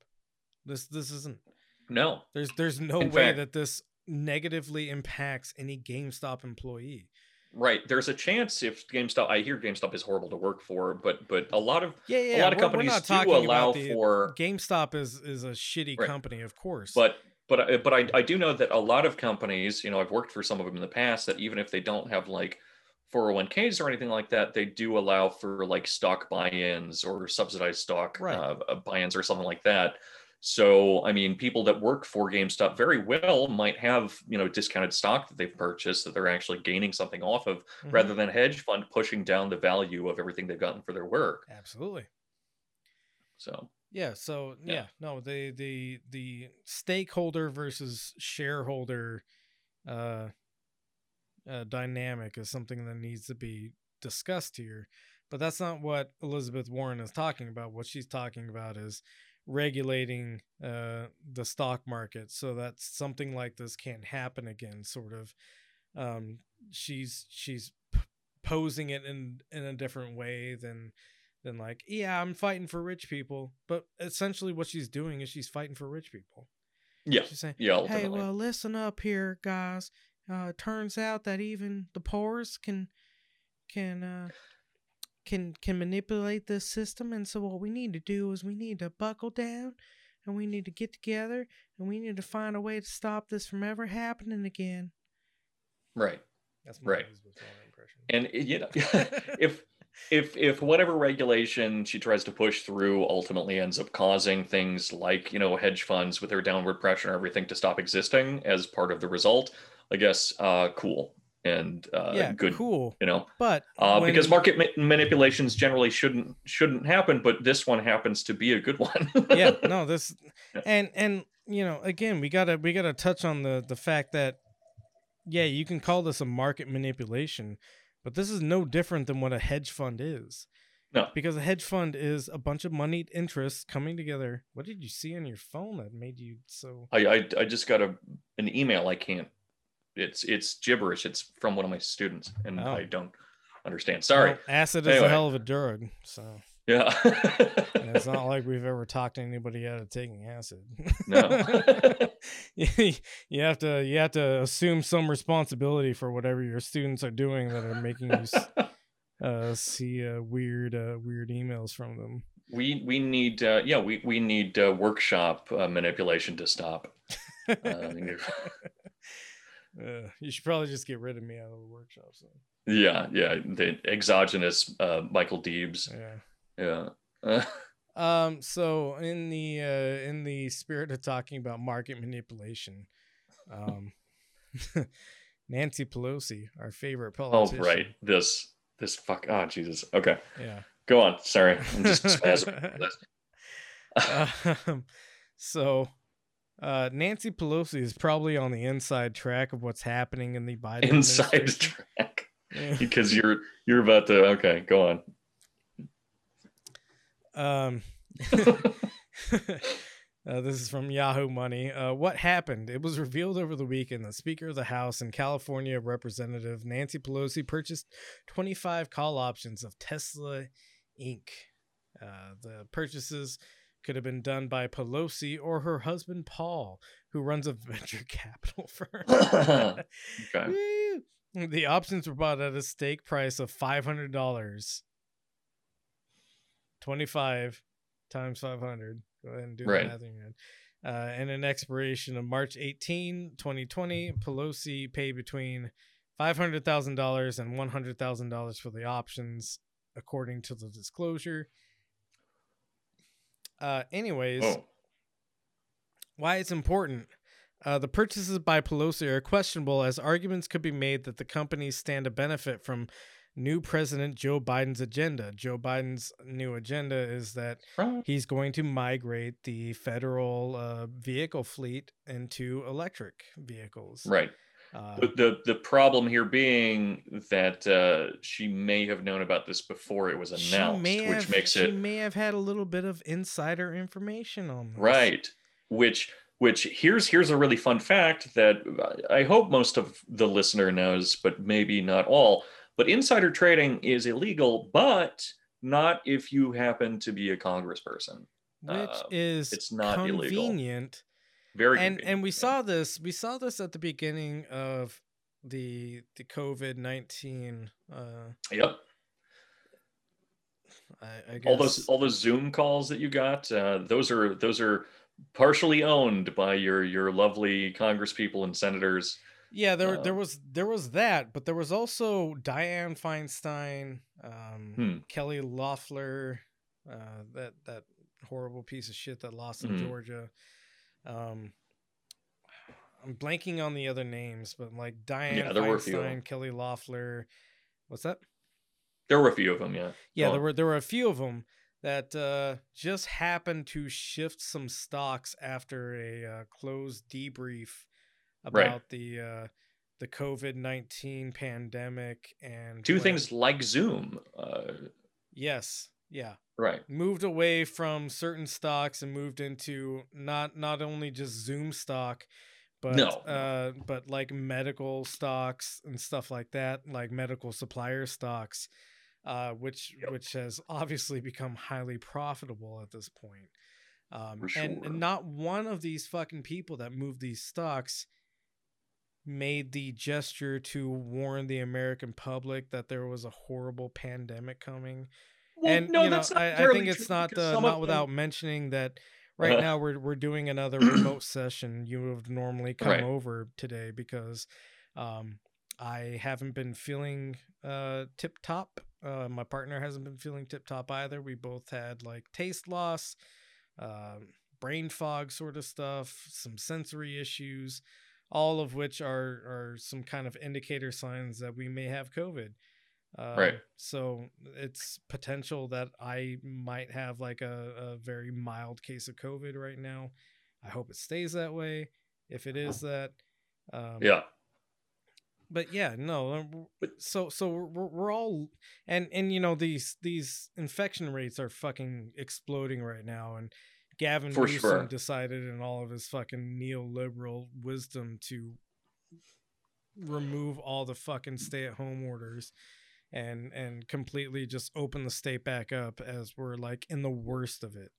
This isn't. No. There's no way that this negatively impacts any GameStop employee. Right. There's a chance if GameStop, I hear GameStop is horrible to work for, but a lot of companies do allow for. GameStop is a shitty company, of course. But I do know that a lot of companies, you know, I've worked for some of them in the past, that even if they don't have like 401ks or anything like that, they do allow for like stock buy-ins or subsidized stock buy-ins or something like that. So, I mean, people that work for GameStop very well might have, you know, discounted stock that they've purchased that they're actually gaining something off of, rather than a hedge fund pushing down the value of everything they've gotten for their work. Absolutely. So, yeah. So the stakeholder versus shareholder, dynamic is something that needs to be discussed here, but that's not what Elizabeth Warren is talking about. What she's talking about is regulating the stock market so that something like this can't happen again, sort of. She's posing it in a different way than like, I'm fighting for rich people, but essentially what she's doing is she's fighting for rich people. She's saying, hey, well, listen up here, guys. It turns out that even the poorest can manipulate this system, and so what we need to do is we need to buckle down, and we need to get together, and we need to find a way to stop this from ever happening again. Right. That's my impression. And you know, if whatever regulation she tries to push through ultimately ends up causing things like, you know, hedge funds with their downward pressure and everything to stop existing as part of the result, I guess, cool and good, cool, you know, but because market manipulations generally shouldn't happen, but this one happens to be a good one. And you know, again, we gotta touch on the fact that you can call this a market manipulation, but this is no different than what a hedge fund is. No, because a hedge fund is a bunch of moneyed interests coming together. What did you see on your phone that made you so? I just got an email. I can't. It's gibberish. It's from one of my students, and I don't understand. Sorry. Well, acid is a hell of a drug. So yeah, and it's not like we've ever talked to anybody out of taking acid. No, you have to assume some responsibility for whatever your students are doing that are making you see weird emails from them. We need we need workshop manipulation to stop. You should probably just get rid of me out of the workshop. So. Yeah, the exogenous Michael Deebs. Yeah. So in the spirit of talking about market manipulation, Nancy Pelosi, our favorite politician. Oh right, this fuck. Oh Jesus. Okay. Yeah. Go on. Sorry, I'm just spazzing. Nancy Pelosi is probably on the inside track of what's happening in the Biden inside track. Because you're about to go on. This is from Yahoo Money. What happened? It was revealed over the weekend that Speaker of the House and California Representative Nancy Pelosi purchased 25 call options of Tesla Inc. The purchases could have been done by Pelosi or her husband, Paul, who runs a venture capital firm. Okay. The options were bought at a stake price of $500. 25 times 500. Go ahead and do the math in your head. And an expiration of March 18, 2020, Pelosi paid between $500,000 and $100,000 for the options, according to the disclosure. Anyways, why it's important. The purchases by Pelosi are questionable, as arguments could be made that the companies stand to benefit from new President Joe Biden's agenda. Joe Biden's new agenda is that he's going to migrate the federal vehicle fleet into electric vehicles. Right. But the problem here being that she may have known about this before it was announced, She may have had a little bit of insider information on this. Right. Which here's a really fun fact that I hope most of the listener knows, but maybe not all. But insider trading is illegal, but not if you happen to be a congressperson. It's not convenient. Illegal. Very convenient. And we saw this at the beginning of the COVID-19. Yep. I guess all those Zoom calls that you got, those are partially owned by your lovely congresspeople and senators. Yeah, there was that, but there was also Dianne Feinstein, Kelly Loeffler, that horrible piece of shit that lost in Georgia. I'm blanking on the other names, but like Dianne Feinstein, Kelly Loeffler. What's that? There were a few of them, yeah. Yeah, there were a few of them that just happened to shift some stocks after a closed debrief about the COVID-19 pandemic and things like Zoom. Yes. Yeah. Right. Moved away from certain stocks and moved into not only just Zoom stock, but but like medical stocks and stuff like that, like medical supplier stocks, which has obviously become highly profitable at this point. Sure. And not one of these fucking people that moved these stocks made the gesture to warn the American public that there was a horrible pandemic coming. Well, and I think it's not without mentioning that right now we're doing another remote session. You would have normally come over today because I haven't been feeling tip top. My partner hasn't been feeling tip top either. We both had like taste loss, brain fog sort of stuff, some sensory issues. All of which are some kind of indicator signs that we may have COVID. So it's potential that I might have like a very mild case of COVID right now. I hope it stays that way. If it is that. But yeah, no. So we're all, and you know, these infection rates are fucking exploding right now. And Gavin Newsom decided in all of his fucking neoliberal wisdom to remove all the fucking stay-at-home orders and completely just open the state back up as we're like in the worst of it.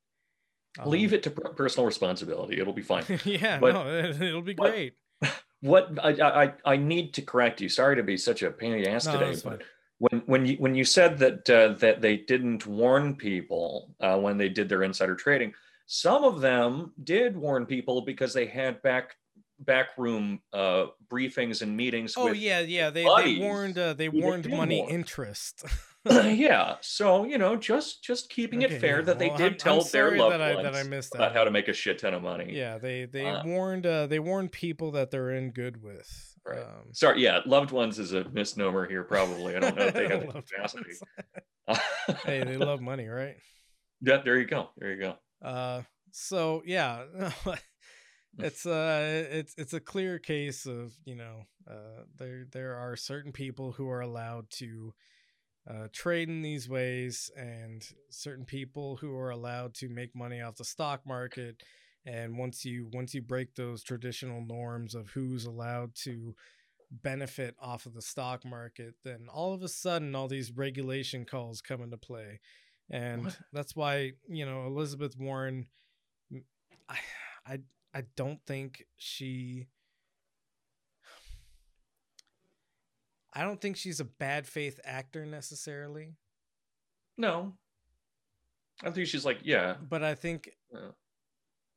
Leave it to personal responsibility. It'll be fine. Yeah, it'll be great. I need to correct you. Sorry to be such a pain in the ass today, but when you said that they didn't warn people when they did their insider trading. Some of them did warn people because they had backroom briefings and meetings. Oh, with they warned. They warned money interest. Yeah, so you know, just keeping it fair that they did tell their loved ones about how to make a shit ton of money. Yeah, they warned people that they're in good with. Right. Loved ones is a misnomer here. Probably, I don't know if they have the capacity. Hey, they love money, right? Yeah, there you go. It's a clear case of, you know, there are certain people who are allowed to trade in these ways and certain people who are allowed to make money off the stock market And once you break those traditional norms of who's allowed to benefit off of the stock market, then all of a sudden all these regulation calls come into play. And that's why, you know, Elizabeth Warren, I don't think she, I don't think she's a bad faith actor necessarily. No. I think she's like, yeah. But I think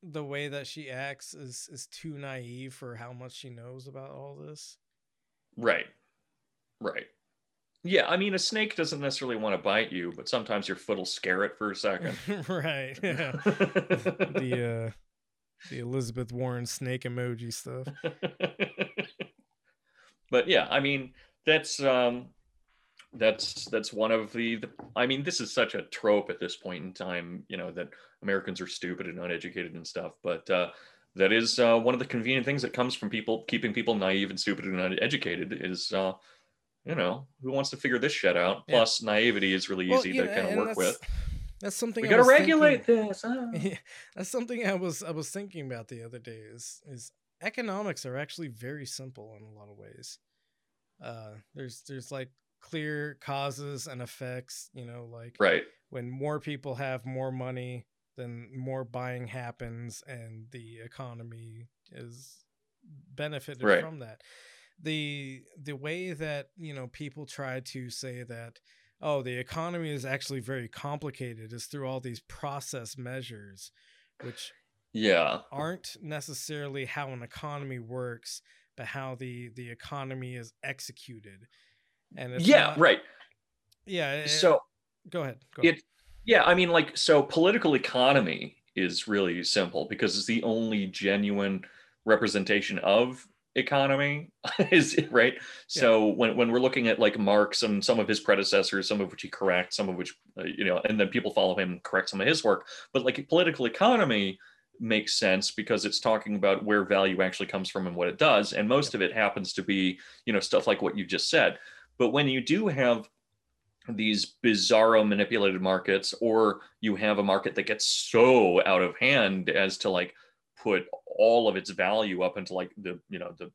the way that she acts is too naive for how much she knows about all this. Right. Right. Yeah, I mean, a snake doesn't necessarily want to bite you, but sometimes your foot will scare it for a second. Right. Yeah. The Elizabeth Warren snake emoji stuff. But yeah, I mean, that's one of the I mean, this is such a trope at this point in time, you know, that Americans are stupid and uneducated and stuff, but that is one of the convenient things that comes from people keeping people naive and stupid and uneducated is you know, who wants to figure this shit out? Yeah. Plus, naivety is really easy to kind of work with. That's something we gotta regulate this. Huh? Yeah, that's something I was thinking about the other day. Is economics are actually very simple in a lot of ways. There's like clear causes and effects. You know, like right. When more people have more money, then more buying happens, and the economy is benefited right. from that. The way that, you know, people try to say that, oh, the economy is actually very complicated is through all these process measures, which aren't necessarily how an economy works, but how the economy is executed. And it's go ahead. Yeah, I mean, like, so political economy is really simple because it's the only genuine representation of economy is right. Yeah. So when we're looking at like Marx and some of his predecessors, some of which he corrects, some of which you know, and then people follow him and correct some of his work, but like political economy makes sense because it's talking about where value actually comes from and what it does, and most of it happens to be, you know, stuff like what you just said. But when you do have these bizarro manipulated markets, or you have a market that gets so out of hand as to like put all of its value up into like the, you know, the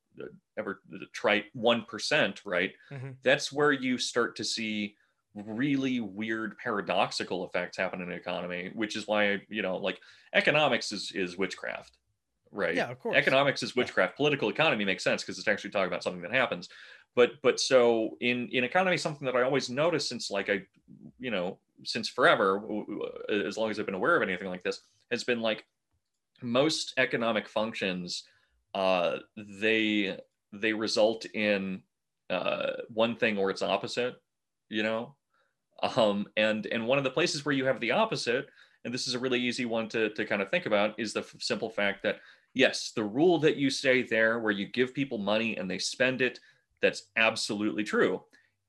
trite 1%, right? Mm-hmm. That's where you start to see really weird paradoxical effects happen in an economy, which is why, you know, like economics is witchcraft, right? Yeah, of course. Economics is witchcraft. Political economy makes sense because it's actually talking about something that happens. But so in economy, something that I always noticed since like I, you know, since forever, as long as I've been aware of anything like this, has been like, most economic functions, they result in one thing or its opposite, you know? And one of the places where you have the opposite, and this is a really easy one to kind of think about, is the simple fact that, yes, the rule that you say there where you give people money and they spend it, that's absolutely true.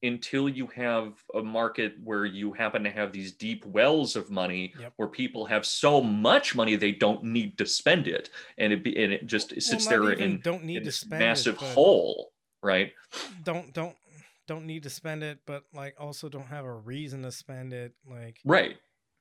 Until you have a market where you happen to have these deep wells of money where people have so much money they don't need to spend it, and it just sits there in don't need in to spend massive it, hole, right? Don't need to spend it, but like also don't have a reason to spend it, like right,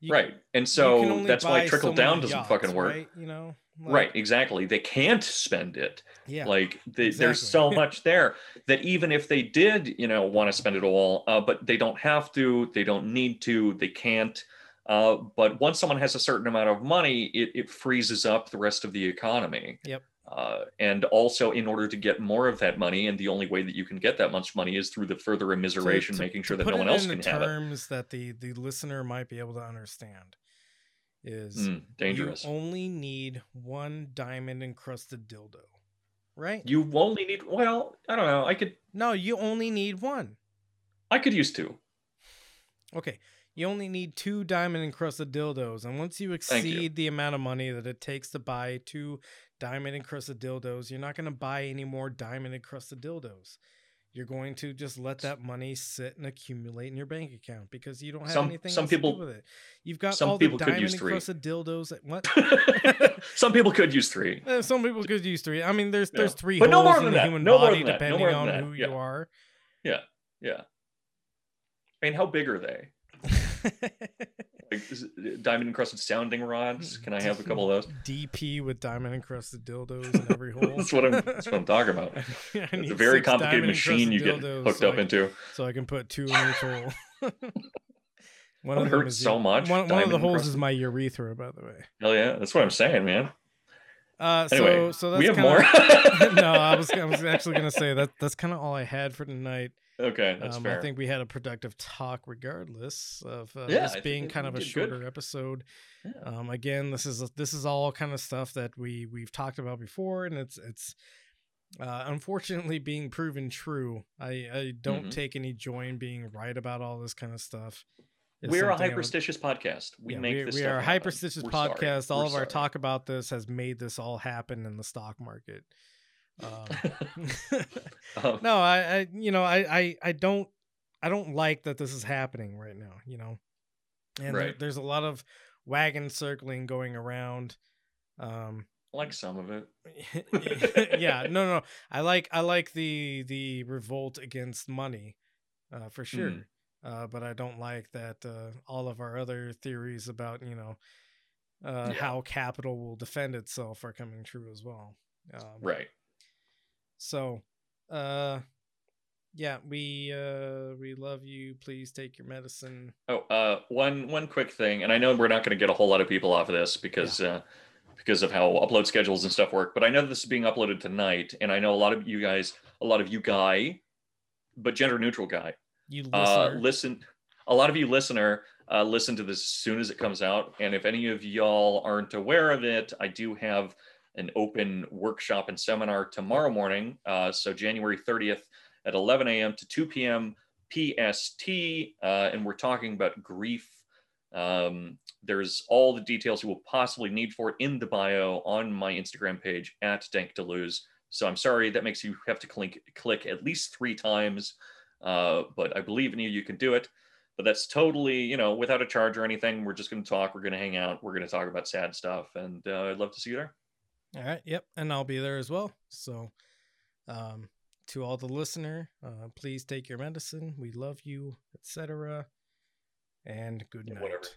right. And so that's why trickle down doesn't fucking work, right? You know. Like, right, exactly. They can't spend it. Yeah, like there's so much there that even if they did, you know, want to spend it all, but they don't have to, they don't need to, they can't. But once someone has a certain amount of money, it freezes up the rest of the economy. Yep. And also, in order to get more of that money, and the only way that you can get that much money is through the further immiseration, making sure that no one else can have it. Terms that the listener might be able to understand. Is dangerous. You only need one diamond encrusted dildo, right? You only need, well, I don't know. I could. No, you only need one. I could use two. Okay. You only need two diamond encrusted dildos. And once you exceed the amount of money that it takes to buy two diamond encrusted dildos, you're not going to buy any more diamond encrusted dildos. You're going to just let that money sit and accumulate in your bank account because you don't have anything else to do with it. You've got all the diamond encrusted dildos. What? Some people could use three. Some people could use three. I mean, there's three but holes in the human body depending on who you are. Yeah, yeah. I mean, how big are they? like diamond encrusted sounding rods. Can I have a couple of those? DP with diamond encrusted dildos in every hole. that's what I'm talking about. It's a very complicated machine you get hooked up into. So I can put two in each hole. It hurts so much. One of the holes is my urethra, by the way. Hell yeah, that's what I'm saying, man. Anyway, so that's we have more. No, I was actually gonna say that's kind of all I had for tonight. Okay, that's fair. I think we had a productive talk regardless of this being kind of a shorter episode. Yeah. Again, this is all kind of stuff that we've talked about before, and it's unfortunately being proven true. I don't take any joy in being right about all this kind of stuff. We're a hyperstitious podcast. We are a hyperstitious podcast. All of our talk about this has made this all happen in the stock market. No, I don't like that this is happening right now, you know, and there's a lot of wagon circling going around. Like some of it. Yeah, no. I like the revolt against money, for sure. But I don't like that all of our other theories about, you know, how capital will defend itself are coming true as well. Right. So, we love you. Please take your medicine. Oh, one quick thing. And I know we're not going to get a whole lot of people off of this because of how upload schedules and stuff work. But I know this is being uploaded tonight. And I know a lot of you listener listen to this as soon as it comes out. And if any of y'all aren't aware of it, I do have an open workshop and seminar tomorrow morning. So January 30th at 11 a.m. to 2 p.m. PST. And we're talking about grief. There's all the details you will possibly need for it in the bio on my Instagram page at DankDeleuze. So I'm sorry, that makes you have to click at least 3 times. But I believe in you, you can do it. But that's totally, you know, without a charge or anything. We're just going to talk. We're going to hang out. We're going to talk about sad stuff. And I'd love to see you there. All right. Yep. And I'll be there as well. So to all the listener, please take your medicine. We love you, etc. And good night. Whatever.